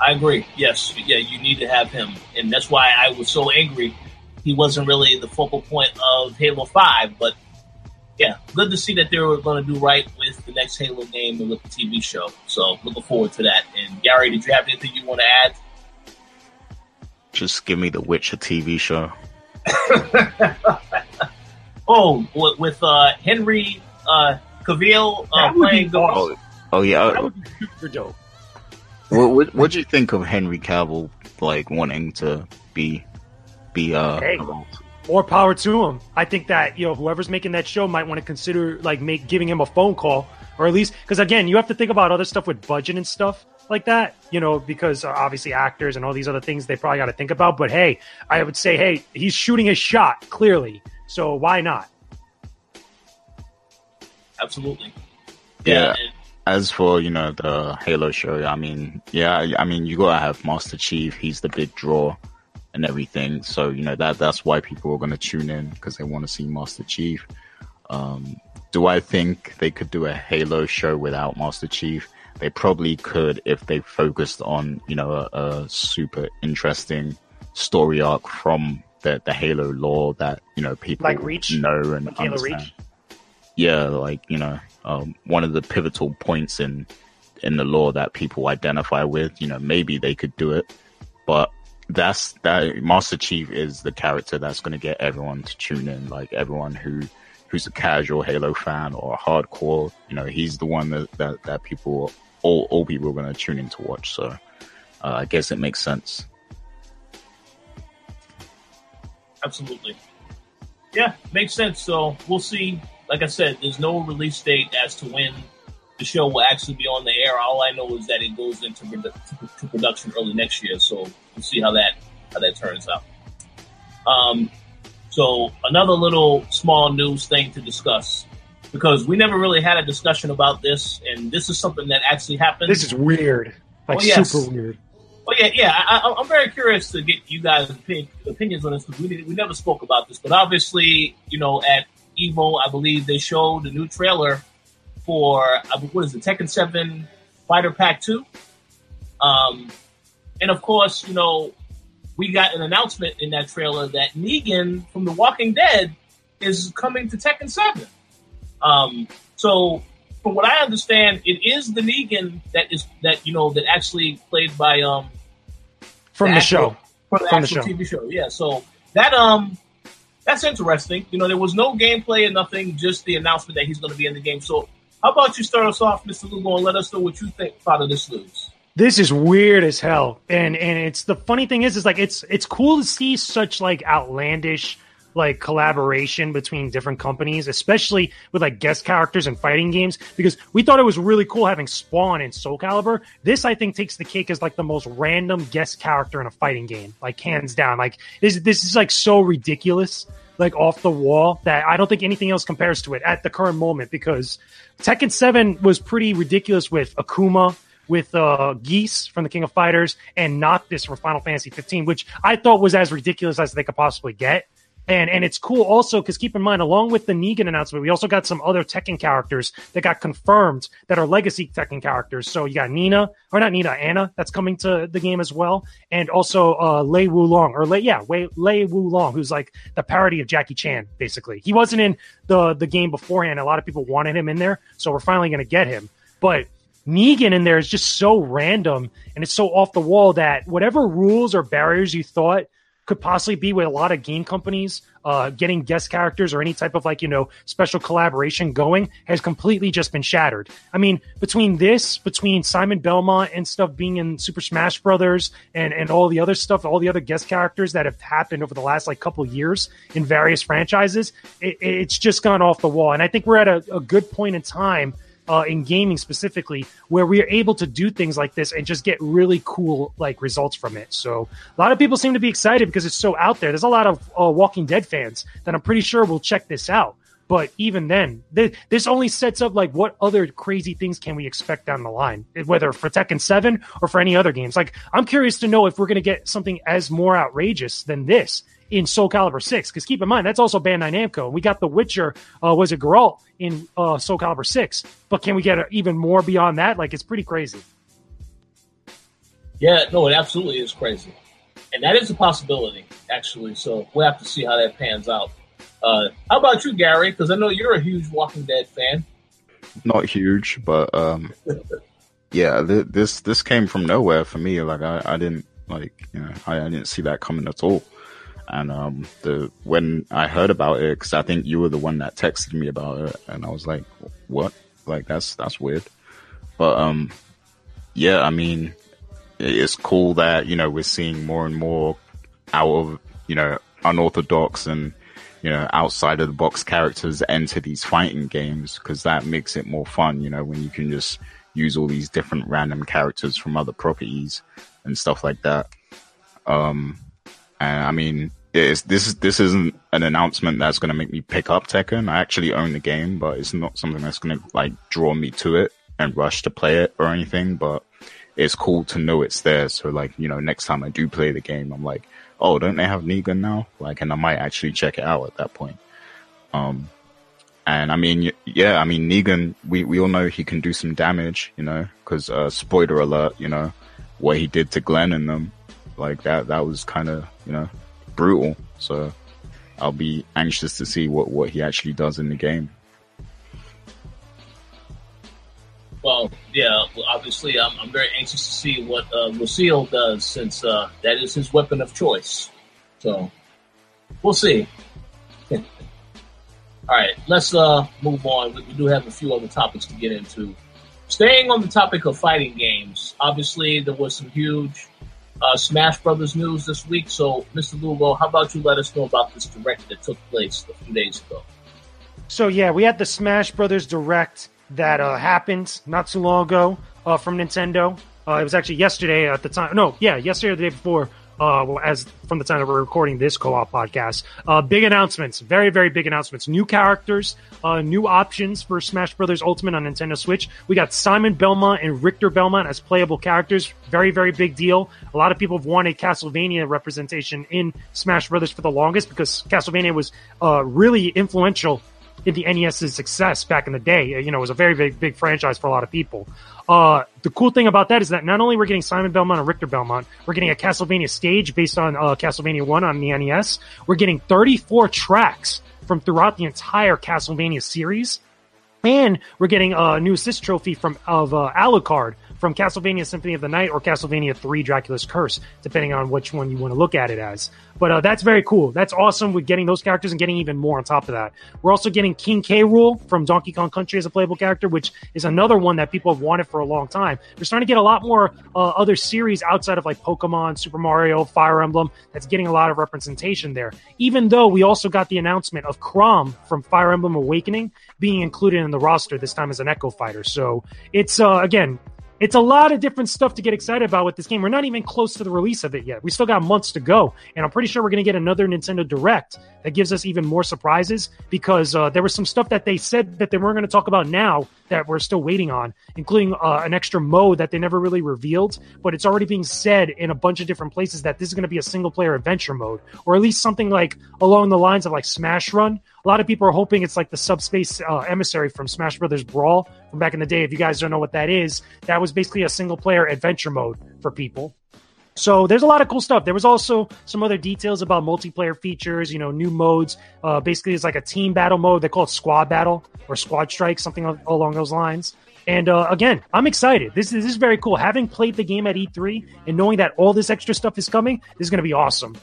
I agree. Yes. Yeah. You need to have him. And that's why I was so angry. He wasn't really the focal point of Halo 5, but yeah, good to see that they were going to do right with the next Halo game and with the TV show. So looking forward to that. And Gary, did you have anything you want to add? Just give me the Witcher TV show. Oh, with Henry Cavill playing the awesome. Oh yeah, that would be super dope. What do you think of Henry Cavill like wanting to be more power to him? I think that whoever's making that show might want to consider like giving him a phone call, or at least, because again, you have to think about other stuff with budget and stuff like that, because obviously actors and all these other things they probably got to think about. But hey, I would say, hey, he's shooting his shot clearly. So why not? Absolutely. Yeah. As for, the Halo show, I mean, you got to have Master Chief. He's the big draw and everything. So, that's why people are going to tune in, because they want to see Master Chief. Do I think they could do a Halo show without Master Chief? They probably could if they focused on, a super interesting story arc from the Halo lore that people like Reach, know and like understand. Reach? Yeah, one of the pivotal points in the lore that people identify with. Maybe they could do it, but that Master Chief is the character that's going to get everyone to tune in. Like everyone who's a casual Halo fan or hardcore, he's the one that people, all people, are going to tune in to watch. So I guess it makes sense. Absolutely. Yeah, makes sense. So we'll see. Like I said, there's no release date as to when the show will actually be on the air. All I know is that it goes into production early next year. So we'll see how that turns out. So another little small news thing to discuss, because we never really had a discussion about this, and this is something that actually happened. This is weird. Like, oh, yes. Super weird. Oh, yeah. I'm very curious to get you guys' opinions on this, because we never spoke about this. But obviously, at EVO, I believe they showed the new trailer for, what is it, Tekken 7 Fighter Pack 2. And, of course, we got an announcement in that trailer that Negan from The Walking Dead is coming to Tekken 7. So... from what I understand, it is the Negan that actually played by from the show, from the show, TV show. Yeah, so that that's interesting. There was no gameplay and nothing, just the announcement that he's going to be in the game. So how about you start us off, Mr. Lugo, and let us know what you think out of this news. This is weird as hell, and it's the funny thing is like it's cool to see such like outlandish, like collaboration between different companies, especially with like guest characters and fighting games, because we thought it was really cool having Spawn in Soul Calibur. This, I think, takes the cake as like the most random guest character in a fighting game, like hands down. Like this is like so ridiculous, like off the wall, that I don't think anything else compares to it at the current moment, because Tekken 7 was pretty ridiculous with Akuma, with Geese from The King of Fighters, and Noctis from Final Fantasy 15, which I thought was as ridiculous as they could possibly get. And it's cool also because keep in mind, along with the Negan announcement, we also got some other Tekken characters that got confirmed that are legacy Tekken characters. So you got Anna, that's coming to the game as well. And also Lei Wulong, who's like the parody of Jackie Chan, basically. He wasn't in the game beforehand. A lot of people wanted him in there, so we're finally going to get him. But Negan in there is just so random, and it's so off the wall that whatever rules or barriers you thought could possibly be with a lot of game companies getting guest characters or any type of special collaboration going has completely just been shattered. I mean, between Simon Belmont and stuff being in Super Smash Brothers and all the other stuff, all the other guest characters that have happened over the last couple years in various franchises, it's just gone off the wall. And I think we're at a good point in time in gaming specifically, where we are able to do things like this and just get really cool results from it. So a lot of people seem to be excited because it's so out there. There's a lot of Walking Dead fans that I'm pretty sure will check this out. But even then, this only sets up what other crazy things can we expect down the line, whether for Tekken 7 or for any other games. I'm curious to know if we're going to get something as more outrageous than this in Soul Calibur 6, because keep in mind, that's also Bandai Namco. We got The Witcher, Geralt in Soul Calibur 6, but can we get even more beyond that? It's pretty crazy. Yeah, no, it absolutely is crazy. And that is a possibility, actually, so we'll have to see how that pans out. How about you, Gary? Because I know you're a huge Walking Dead fan. Not huge, but yeah, this came from nowhere for me. I didn't see that coming at all. And when I heard about it, because I think you were the one that texted me about it, and I was like, "What? That's weird." But yeah, I mean, it's cool that we're seeing more and more out of unorthodox and outside of the box characters enter these fighting games, because that makes it more fun. When you can just use all these different random characters from other properties and stuff like that. And I mean. This isn't an announcement that's going to make me pick up Tekken. I actually own the game, but it's not something that's going to draw me to it and rush to play it or anything. But it's cool to know it's there. So next time I do play the game, I'm like, oh, don't they have Negan now? And I might actually check it out at that point. And I mean, yeah, I mean Negan, we all know he can do some damage, because spoiler alert, what he did to Glenn and them, that was kind of brutal, so I'll be anxious to see what he actually does in the game. Well, yeah, obviously I'm very anxious to see what Lucille does, since that is his weapon of choice. So we'll see. All right, let's move on. We do have a few other topics to get into. Staying on the topic of fighting games, obviously there was some huge Smash Brothers news this week. So, Mr. Lugo, how about you let us know about this Direct that took place a few days ago? So, yeah, we had the Smash Brothers Direct that happened not too long ago from Nintendo. It was actually yesterday at the time. No, yeah, yesterday or the day before, as from the time that we're recording this co-op podcast. Big announcements, very, very big announcements. New characters, new options for Smash Brothers Ultimate on Nintendo Switch. We got Simon Belmont and Richter Belmont as playable characters. Very, very big deal. A lot of people have wanted Castlevania representation in Smash Brothers for the longest, because Castlevania was really influential in the NES's success back in the day. It was a very, very big franchise for a lot of people. The cool thing about that is that not only we're getting Simon Belmont and Richter Belmont, we're getting a Castlevania stage based on Castlevania 1 on the NES. We're getting 34 tracks from throughout the entire Castlevania series, and we're getting a new assist trophy of Alucard from Castlevania Symphony of the Night or Castlevania 3 Dracula's Curse, depending on which one you want to look at it as. But that's very cool. That's awesome. We're getting those characters and getting even more on top of that. We're also getting King K. Rool from Donkey Kong Country as a playable character, which is another one that people have wanted for a long time. We're starting to get a lot more other series outside of Pokemon, Super Mario, Fire Emblem that's getting a lot of representation there. Even though we also got the announcement of Crom from Fire Emblem Awakening being included in the roster, this time as an Echo Fighter. So it's, again, it's a lot of different stuff to get excited about with this game. We're not even close to the release of it yet. We still got months to go, and I'm pretty sure we're going to get another Nintendo Direct that gives us even more surprises, because there was some stuff that they said that they weren't going to talk about now that we're still waiting on, including an extra mode that they never really revealed, but it's already being said in a bunch of different places that this is going to be a single-player adventure mode, or at least something like along the lines of like Smash Run. A lot of people are hoping it's like the Subspace Emissary from Smash Brothers Brawl from back in the day. If you guys don't know what that is, that was basically a single-player adventure mode for people. So there's a lot of cool stuff. There was also some other details about multiplayer features, you know, new modes. Basically, it's like a team battle mode. They call it squad battle or squad strike, something along those lines. And again, I'm excited. This is very cool. Having played the game at E3 and knowing that all this extra stuff is coming, this is going to be awesome.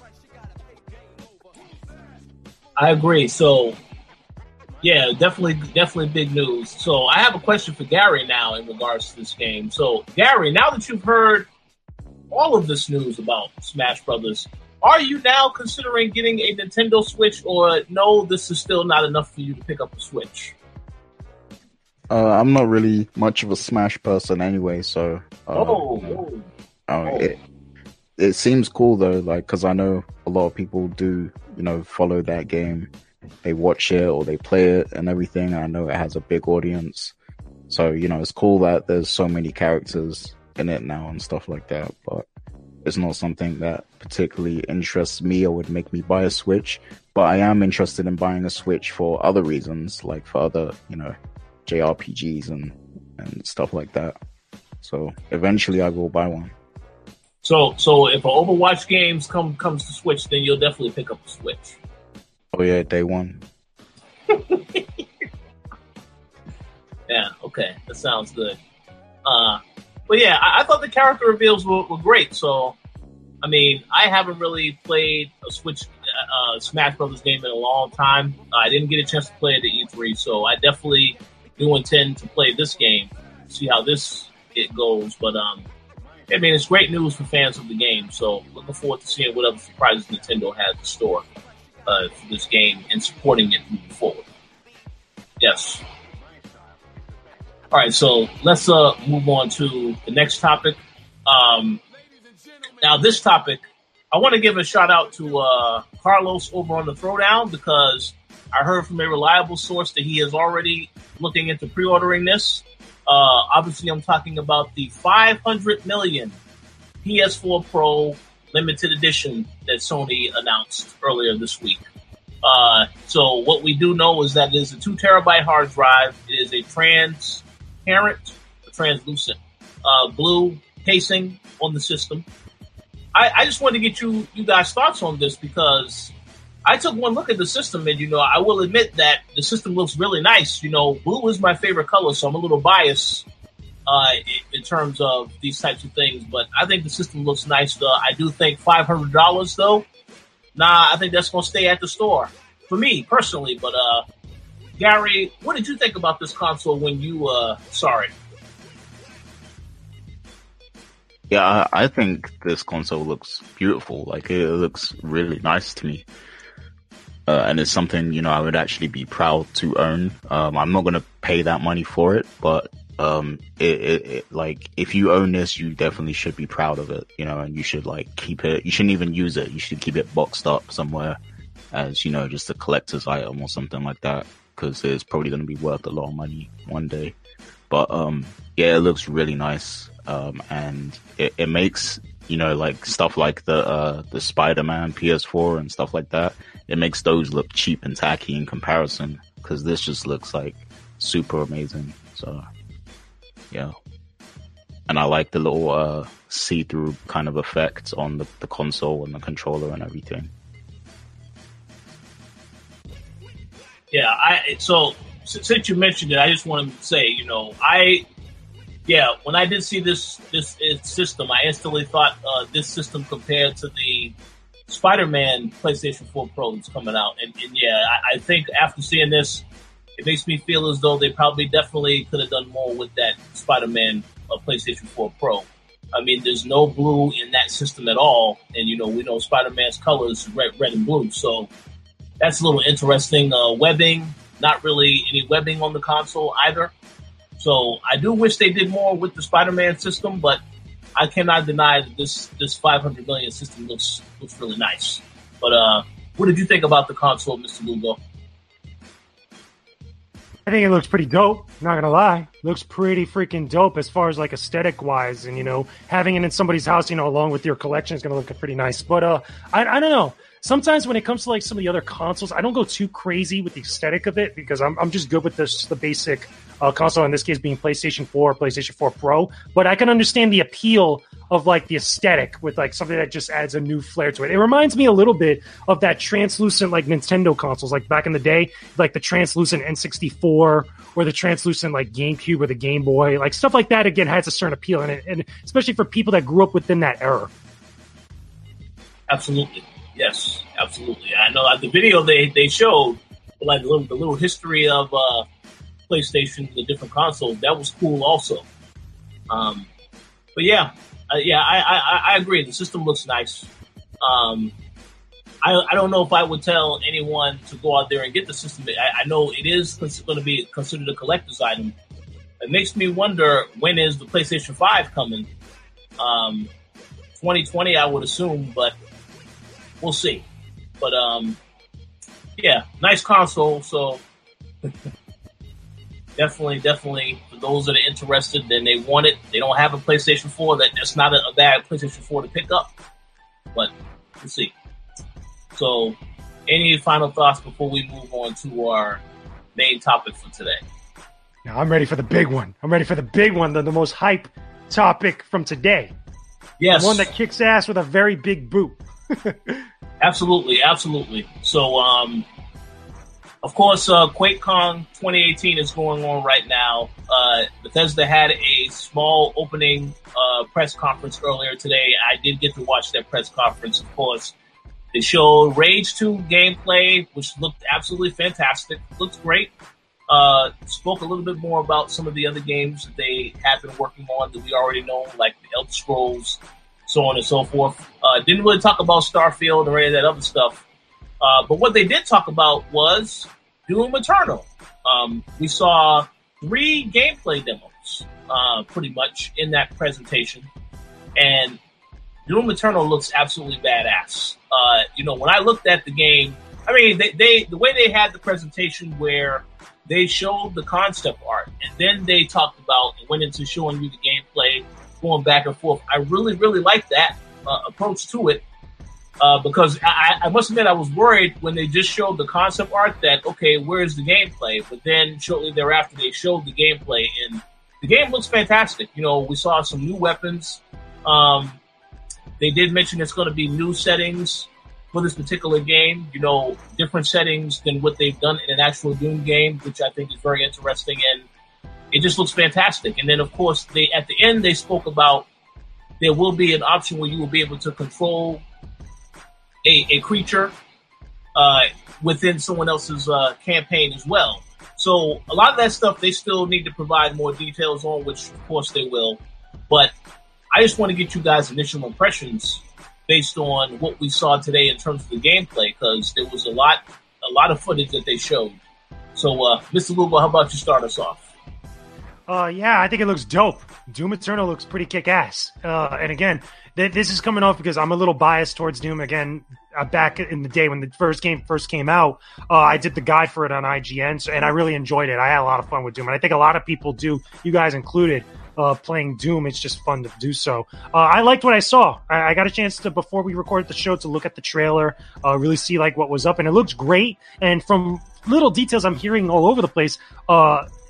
I agree. So, yeah, definitely big news. So I have a question for Gary now in regards to this game. So, Gary, now that you've heard all of this news about Smash Brothers, are you now considering getting a Nintendo Switch, or no, this is still not enough for you to pick up a Switch? I'm not really much of a Smash person anyway, so it seems cool though, like, because I know a lot of people do, you know, follow that game. They watch it or they play it and everything, and I know it has a big audience, so, you know, it's cool that there's so many characters in it now and stuff like that. But it's not something that particularly interests me or would make me buy a Switch, but I am interested in buying a Switch for other reasons, like for other, you know, JRPGs and stuff like that. So eventually I will buy one. So if an Overwatch games comes to Switch, then you'll definitely pick up a Switch. Oh yeah, day one. Yeah, okay. That sounds good. But yeah, I thought the character reveals were great. So, I mean, I haven't really played a Smash Brothers game in a long time. I didn't get a chance to play it at E3, so I definitely do intend to play this game, see how it goes. But, I mean, it's great news for fans of the game. So, looking forward to seeing what other surprises Nintendo has in store. For this game and supporting it moving forward. Yes. All right, so let's move on to the next topic. Now, this topic, I want to give a shout out to Carlos over on the Throwdown, because I heard from a reliable source that he is already looking into pre-ordering this. Obviously, I'm talking about the 500 million PS4 Pro limited edition that Sony announced earlier this week. So what we do know is that it is a 2 terabyte hard drive. It is a translucent blue casing on the system. I just wanted to get you guys' thoughts on this, because I took one look at the system, and, you know, I will admit that the system looks really nice. You know, blue is my favorite color, so I'm a little biased in terms of these types of things, but I think the system looks nice. I do think $500 though, I think that's going to stay at the store for me personally. But Gary, what did you think about this console when you saw it? Yeah, I think this console looks beautiful. Like, it looks really nice to me, and it's something, you know, I would actually be proud to own. I'm not going to pay that money for it, but if you own this, you definitely should be proud of it, you know, and you should, like, keep it. You shouldn't even use it. You should keep it boxed up somewhere as, you know, just a collector's item or something like that, because it's probably going to be worth a lot of money one day. But yeah, it looks really nice, and it makes, you know, like, stuff like the Spider-Man PS4 and stuff like that, it makes those look cheap and tacky in comparison, because this just looks like super amazing. So yeah, and I like the little see-through kind of effect on the console and the controller and everything. Yeah, so since you mentioned it, I just wanted to say, you know, when I did see this system, I instantly thought this system compared to the Spider-Man PlayStation 4 Pro that's coming out, and yeah, I think after seeing this, it makes me feel as though they probably definitely could have done more with that Spider-Man PlayStation 4 Pro. I mean, there's no blue in that system at all. And, you know, we know Spider-Man's colors, red and blue. So that's a little interesting. Webbing, not really any webbing on the console either. So I do wish they did more with the Spider-Man system, but I cannot deny that this 500 million system looks really nice. But What did you think about the console, Mr. Lugo? I think it looks pretty dope, not going to lie. Looks pretty freaking dope as far as, like, aesthetic-wise. And, you know, having it in somebody's house, you know, along with your collection is going to look pretty nice. But I don't know. Sometimes when it comes to, like, some of the other consoles, I don't go too crazy with the aesthetic of it because I'm just good with this, the basic console, in this case being PlayStation 4, PlayStation 4 Pro. But I can understand the appeal of, like, the aesthetic with, like, something that just adds a new flair to it. It reminds me a little bit of that translucent, like, Nintendo consoles, like, back in the day, like, the translucent N64 or the translucent, like, GameCube or the Game Boy. Like, stuff like that, again, has a certain appeal in it, and especially for people that grew up within that era. Absolutely. Yes, absolutely. I know the video they showed, like, the little history of PlayStation, the different consoles, that was cool also. But yeah. I agree. The system looks nice. I don't know if I would tell anyone to go out there and get the system. I know it is going to be considered a collector's item. It makes me wonder, when is the PlayStation 5 coming? 2020, I would assume, but we'll see. But yeah, nice console. So Definitely. For those that are interested, then they want it. They don't have a PlayStation 4. That's not a bad PlayStation 4 to pick up. But we'll see. So, any final thoughts before we move on to our main topic for today? Now, I'm ready for the big one. The most hype topic from today. Yes. The one that kicks ass with a very big boot. Absolutely. So, of course, QuakeCon 2018 is going on right now. Bethesda had a small opening press conference earlier today. I did get to watch that press conference, of course. They showed Rage 2 gameplay, which looked absolutely fantastic. Looked great. Spoke a little bit more about some of the other games that they have been working on that we already know, like the Elder Scrolls, so on and so forth. Didn't really talk about Starfield or any of that other stuff. But what they did talk about was Doom Eternal. We saw 3 gameplay demos, pretty much, in that presentation. And Doom Eternal looks absolutely badass. You know, when I looked at the game, I mean, the way they had the presentation where they showed the concept art, and then they talked about and went into showing you the gameplay, going back and forth. I really, really liked that approach to it. Because I must admit, I was worried when they just showed the concept art that, okay, where's the gameplay? But then shortly thereafter, they showed the gameplay, and the game looks fantastic. You know, we saw some new weapons. They did mention it's going to be new settings for this particular game, you know, different settings than what they've done in an actual Doom game, which I think is very interesting, and it just looks fantastic. And then, of course, at the end, they spoke about there will be an option where you will be able to control a creature within someone else's campaign as well. So a lot of that stuff they still need to provide more details on, which of course they will. But I just want to get you guys' initial impressions based on what we saw today in terms of the gameplay, because there was a lot of footage that they showed. So Mr. Lugo, how about you start us off? Yeah, I think it looks dope. Doom Eternal looks pretty kick-ass. And again, this is coming off because I'm a little biased towards Doom. Again, back in the day when the first game came out, I did the guide for it on IGN, and I really enjoyed it. I had a lot of fun with Doom, and I think a lot of people do, you guys included, playing Doom. It's just fun to do so. I liked what I saw. I got a chance to, before we recorded the show, to look at the trailer, really see like what was up, and it looked great. And from little details I'm hearing all over the place,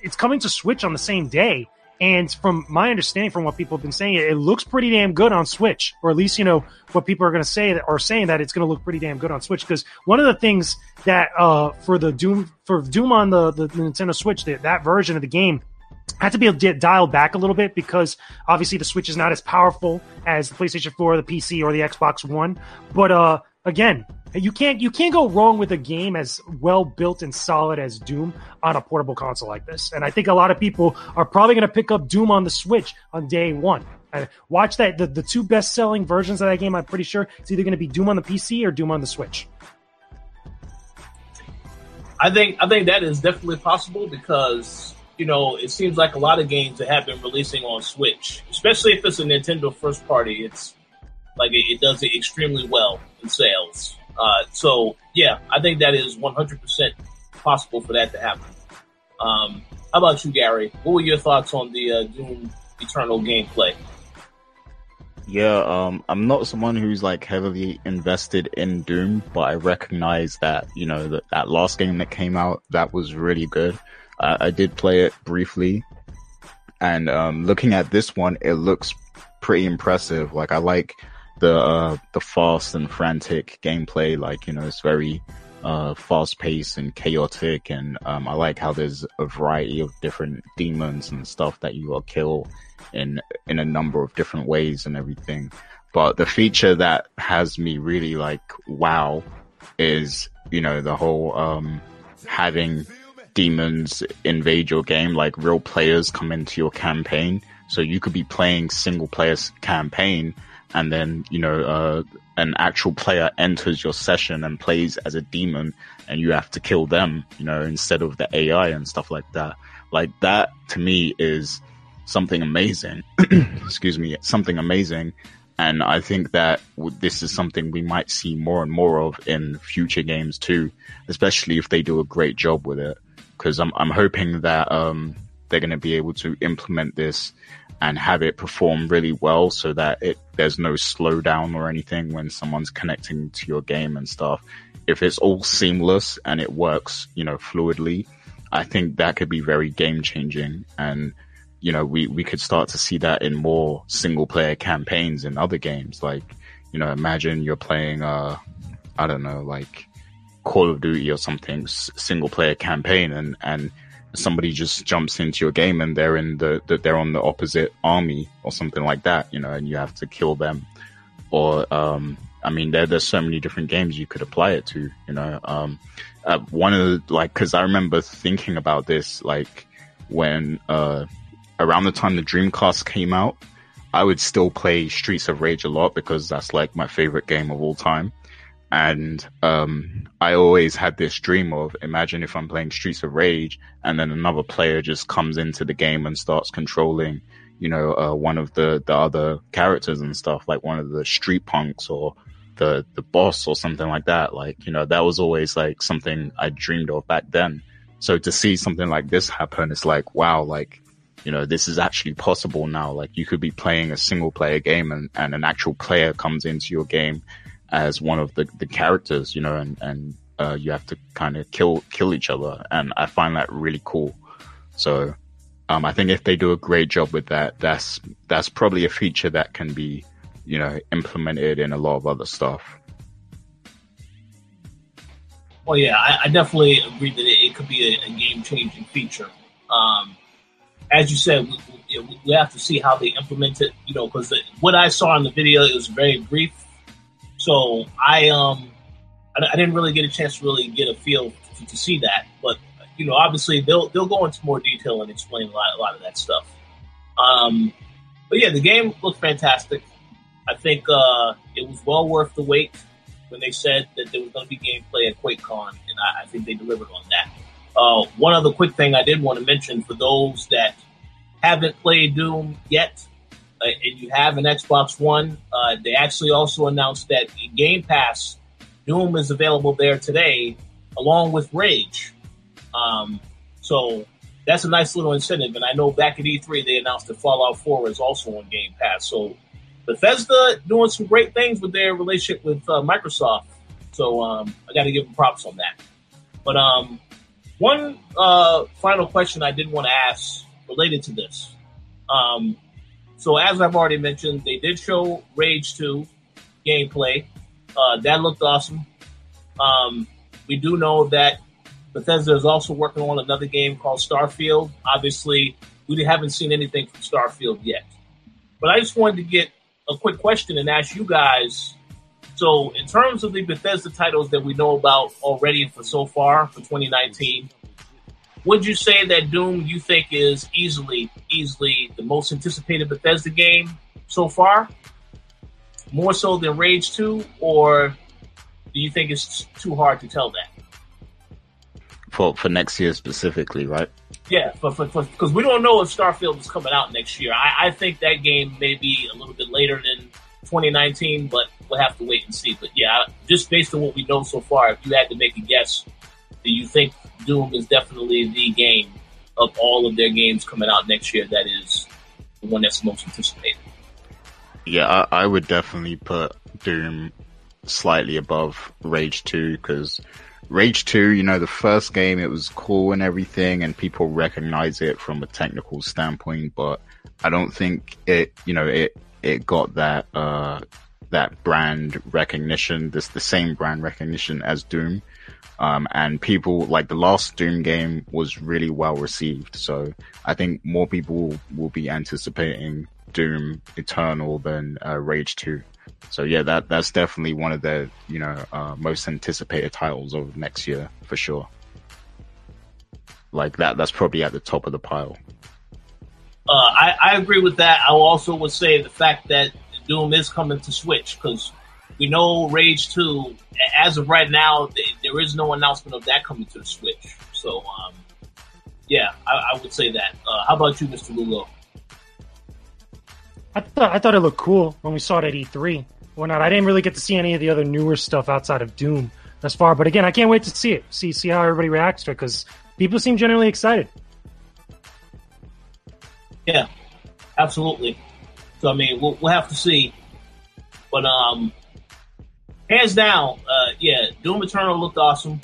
it's coming to Switch on the same day. And from my understanding, from what people have been saying, it looks pretty damn good on Switch, or at least, you know, what people are going to say are saying that it's going to look pretty damn good on Switch. Because one of the things that for Doom on the Nintendo Switch, that version of the game had to be dialed back a little bit, because obviously the Switch is not as powerful as the PlayStation 4, the PC, or the Xbox One. But again, you can't go wrong with a game as well built and solid as Doom on a portable console like this. And I think a lot of people are probably going to pick up Doom on the Switch on day one. And watch that. The two best selling versions of that game, I'm pretty sure, it's either going to be Doom on the PC or Doom on the Switch. I think that is definitely possible, because, you know, it seems like a lot of games that have been releasing on Switch, especially if it's a Nintendo first party, it's like it does it extremely well in sales. So yeah, I think that is 100% possible for that to happen. How about you, Gary? What were your thoughts on the Doom Eternal gameplay? Yeah, I'm not someone who's like heavily invested in Doom, but I recognize that, you know, that last game that came out, that was really good. I did play it briefly, and looking at this one, it looks pretty impressive. Like, I like the fast and frantic gameplay. Like, you know, it's very fast paced and chaotic, and I like how there's a variety of different demons and stuff that you will kill in a number of different ways and everything. But the feature that has me really like wow is, you know, the whole having demons invade your game, like real players come into your campaign. So you could be playing single player campaign, and then, you know, an actual player enters your session and plays as a demon, and you have to kill them, you know, instead of the AI and stuff like that. Like, that to me is something amazing. Excuse me, something amazing. And I think that this is something we might see more and more of in future games too, especially if they do a great job with it. Because I'm hoping that they're going to be able to implement this and have it perform really well, so that there's no slowdown or anything when someone's connecting to your game and stuff. If it's all seamless and it works, you know, fluidly, I think that could be very game changing. And, you know, we could start to see that in more single player campaigns in other games. Like, you know, imagine you're playing, I don't know, like Call of Duty or something, single player campaign, and somebody just jumps into your game and they're in they're on the opposite army or something like that, you know, and you have to kill them. Or I mean, there's so many different games you could apply it to, you know. One of the, like, because I remember thinking about this, like, when around the time the Dreamcast came out, I would still play Streets of Rage a lot, because that's like my favorite game of all time. And I always had this dream of, imagine if I'm playing Streets of Rage and then another player just comes into the game and starts controlling, you know, one of the other characters and stuff, like one of the street punks or the boss or something like that. Like, you know, that was always like something I dreamed of back then. So to see something like this happen, it's like, wow, like, you know, this is actually possible now. Like, you could be playing a single player game and an actual player comes into your game as one of the characters, you know, and you have to kind of kill each other, and I find that really cool. So I think if they do a great job with that, that's probably a feature that can be, you know, implemented in a lot of other stuff. Well, yeah, I definitely agree that it could be a game-changing feature. As you said, we have to see how they implement it, you know, because what I saw in the video, it was very brief. So I didn't really get a chance to really get a feel to see that, but, you know, obviously they'll go into more detail and explain a lot of that stuff. But yeah, the game looked fantastic. I think it was well worth the wait when they said that there was going to be gameplay at QuakeCon, and I think they delivered on that. One other quick thing I did want to mention for those that haven't played Doom yet, and you have an Xbox One, they actually also announced that in Game Pass, Doom is available there today, along with Rage. So that's a nice little incentive. And I know back at E3, they announced that Fallout 4 is also on Game Pass. So Bethesda doing some great things with their relationship with Microsoft. So I got to give them props on that. But one final question I did want to ask related to this. So as I've already mentioned, they did show Rage 2 gameplay. That looked awesome. We do know that Bethesda is also working on another game called Starfield. Obviously, we haven't seen anything from Starfield yet. But I just wanted to get a quick question and ask you guys. So in terms of the Bethesda titles that we know about already for so far for 2019, would you say that Doom, you think, is easily the most anticipated Bethesda game so far? More so than Rage 2? Or do you think it's too hard to tell that? For next year specifically, right? Yeah, because we don't know if Starfield is coming out next year. I think that game may be a little bit later than 2019, but we'll have to wait and see. But yeah, just based on what we know so far, if you had to make a guess, do you think Doom is definitely the game of all of their games coming out next year that is the one that's most anticipated? Yeah, I would definitely put Doom slightly above Rage 2, because Rage 2, you know, the first game, it was cool and everything, and people recognize it from a technical standpoint, but I don't think it, you know, it got that that brand recognition, this the same brand recognition as Doom. And people, like, the last Doom game was really well received, so I think more people will be anticipating Doom Eternal than Rage 2. So yeah, that's definitely one of the, you know, most anticipated titles of next year for sure. Like that's probably at the top of the pile. I agree with that. I also would say the fact that Doom is coming to Switch, because we know Rage 2, as of right now, there is no announcement of that coming to the Switch. So yeah, I would say that. How about you, Mr. Lugo? I thought it looked cool when we saw it at E3. Whatnot. I didn't really get to see any of the other newer stuff outside of Doom thus far, but again, I can't wait to see it. See how everybody reacts to it, because people seem generally excited. Yeah, absolutely. So I mean, we'll have to see, but hands down, yeah, Doom Eternal looked awesome.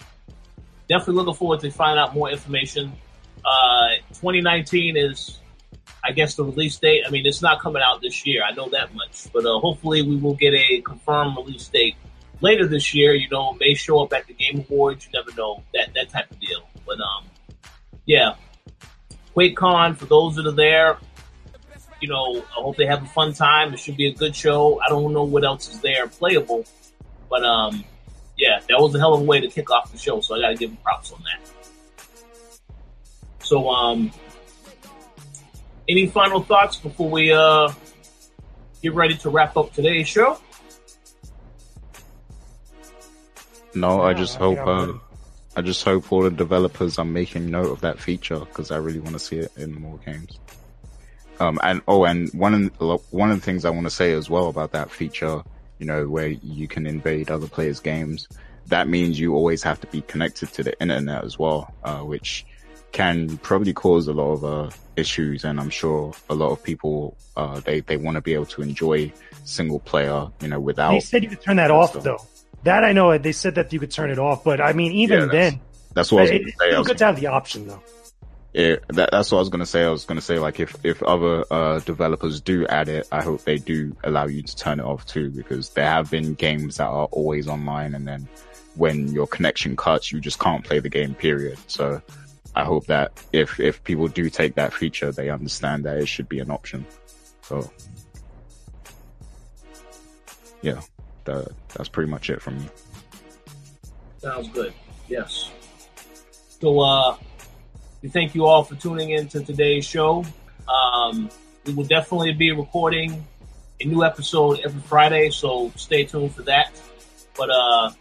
Definitely looking forward to find out more information. 2019 is, I guess, the release date. I mean, it's not coming out this year. I know that much. But hopefully we will get a confirmed release date later this year. You know, it may show up at the Game Awards. You never know. That type of deal. But, yeah. QuakeCon, for those that are there, you know, I hope they have a fun time. It should be a good show. I don't know what else is there playable. But, yeah, that was a hell of a way to kick off the show. So I got to give them props on that. So, any final thoughts before we get ready to wrap up today's show? No, I just hope all the developers are making note of that feature, because I really want to see it in more games. And one of the things I want to say as well about that feature, you know, where you can invade other players' games, that means you always have to be connected to the internet as well, which can probably cause a lot of issues, and I'm sure a lot of people they want to be able to enjoy single player, you know, without. They said you could turn that off though. That I know, they said that you could turn it off, but I mean, even then, that's what I was going to say. It's good to have the option though. Yeah, that's what I was going to say. I was going to say, like, if other developers do add it, I hope they do allow you to turn it off too, because there have been games that are always online, and then when your connection cuts, you just can't play the game. Period. So. I hope that if people do take that feature, they understand that it should be an option. So, yeah, that's pretty much it from me. Sounds good. Yes. So, we thank you all for tuning in to today's show. We will definitely be recording a new episode every Friday, so stay tuned for that. But,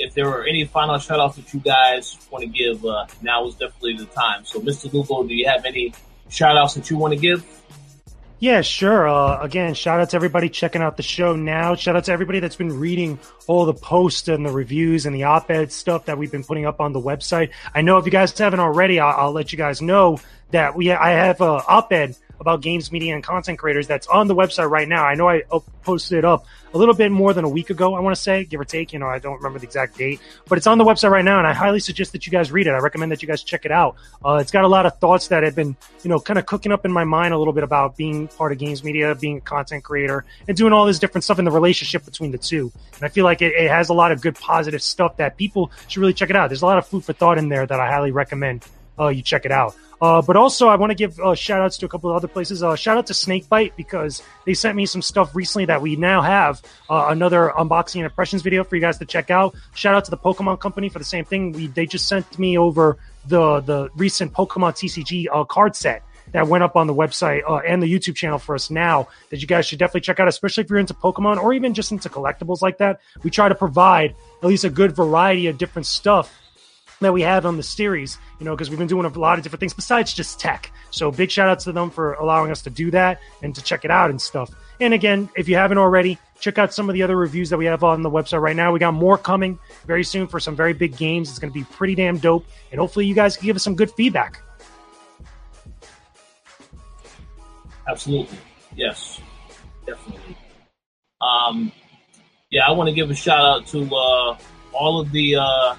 if there are any final shout-outs that you guys want to give, now is definitely the time. So, Mr. Lugo, do you have any shout-outs that you want to give? Yeah, sure. Again, shout-out to everybody checking out the show now. Shout-out to everybody that's been reading all the posts and the reviews and the op-ed stuff that we've been putting up on the website. I know if you guys haven't already, I'll let you guys know that I have an op-ed about games, media, and content creators that's on the website right now. I know I posted it up a little bit more than a week ago, I want to say, give or take. You know, I don't remember the exact date, but it's on the website right now, and I highly suggest that you guys read it. I recommend that you guys check it out. It's got a lot of thoughts that have been, you know, kind of cooking up in my mind a little bit about being part of games media, being a content creator, and doing all this different stuff in the relationship between the two. And I feel like it has a lot of good, positive stuff that people should really check it out. There's a lot of food for thought in there that I highly recommend you check it out. But also I want to give shout-outs to a couple of other places. Shout-out to Snakebite, because they sent me some stuff recently that we now have another unboxing and impressions video for you guys to check out. Shout-out to the Pokemon Company for the same thing. They just sent me over the recent Pokemon TCG card set that went up on the website and the YouTube channel for us now, that you guys should definitely check out, especially if you're into Pokemon or even just into collectibles like that. We try to provide at least a good variety of different stuff that we have on the series, you know, because we've been doing a lot of different things besides just tech. So big shout outs to them for allowing us to do that and to check it out and stuff. And again, if you haven't already, check out some of the other reviews that we have on the website right now. We got more coming very soon for some very big games. It's going to be pretty damn dope. And hopefully you guys can give us some good feedback. Absolutely. Yes, definitely. I want to give a shout out to all of the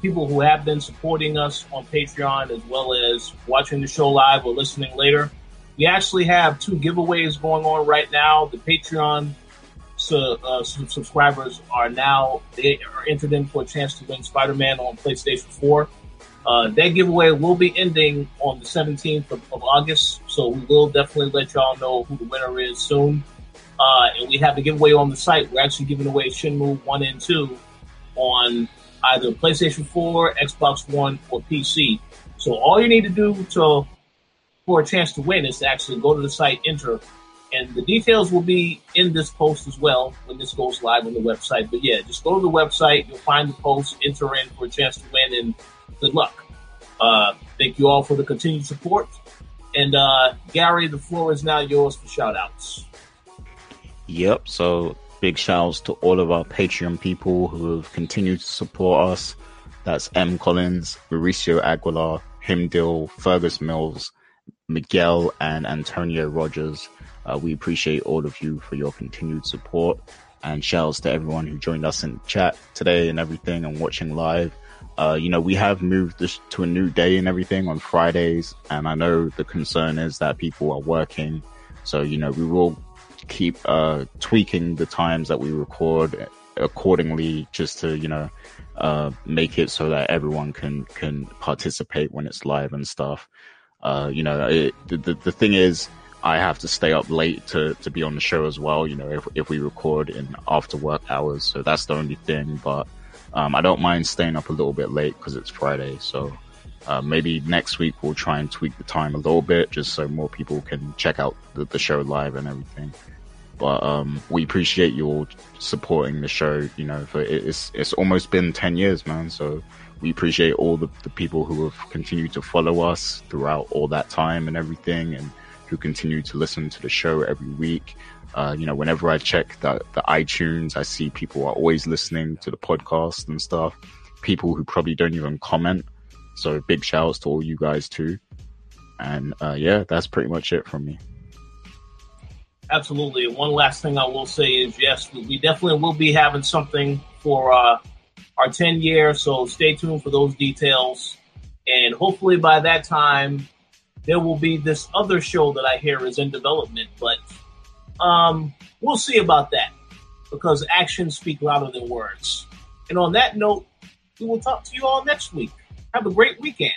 people who have been supporting us on Patreon, as well as watching the show live or listening later. We actually have two giveaways going on right now. The Patreon subscribers are entered in for a chance to win Spider-Man on PlayStation 4. That giveaway will be ending on the 17th of August, so we will definitely let y'all know who the winner is soon. And we have the giveaway on the site. We're actually giving away Shenmue 1 and 2 on either PlayStation 4, Xbox One, or PC. So all you need to do for a chance to win is to actually go to the site, enter, and the details will be in this post as well when this goes live on the website. But yeah, just go to the website, you'll find the post, enter in for a chance to win, and good luck. Thank you all for the continued support. And Gary, the floor is now yours for shout-outs. Yep, so big shouts to all of our Patreon people who have continued to support us. That's M. Collins, Mauricio Aguilar, Himdil, Fergus Mills, Miguel, and Antonio Rogers. We appreciate all of you for your continued support. And shouts to everyone who joined us in chat today and everything and watching live. We have moved this to a new day and everything on Fridays. And I know the concern is that people are working. So, we will keep tweaking the times that we record accordingly, just to make it so that everyone can participate when it's live and stuff. The thing is, I have to stay up late to be on the show as well, if we record in after work hours, so that's the only thing. But I don't mind staying up a little bit late because it's Friday, so maybe next week we'll try and tweak the time a little bit just so more people can check out the show live and everything. But we appreciate you all supporting the show. It's almost been 10 years, man, so we appreciate all the people who have continued to follow us throughout all that time and everything, and who continue to listen to the show every week. Whenever I check the iTunes, I see people are always listening to the podcast and stuff, people who probably don't even comment. So big shouts to all you guys too. And that's pretty much it from me. Absolutely. One last thing I will say is, yes, we definitely will be having something for our 10 year. So stay tuned for those details. And hopefully by that time, there will be this other show that I hear is in development, but we'll see about that, because actions speak louder than words. And on that note, we will talk to you all next week. Have a great weekend.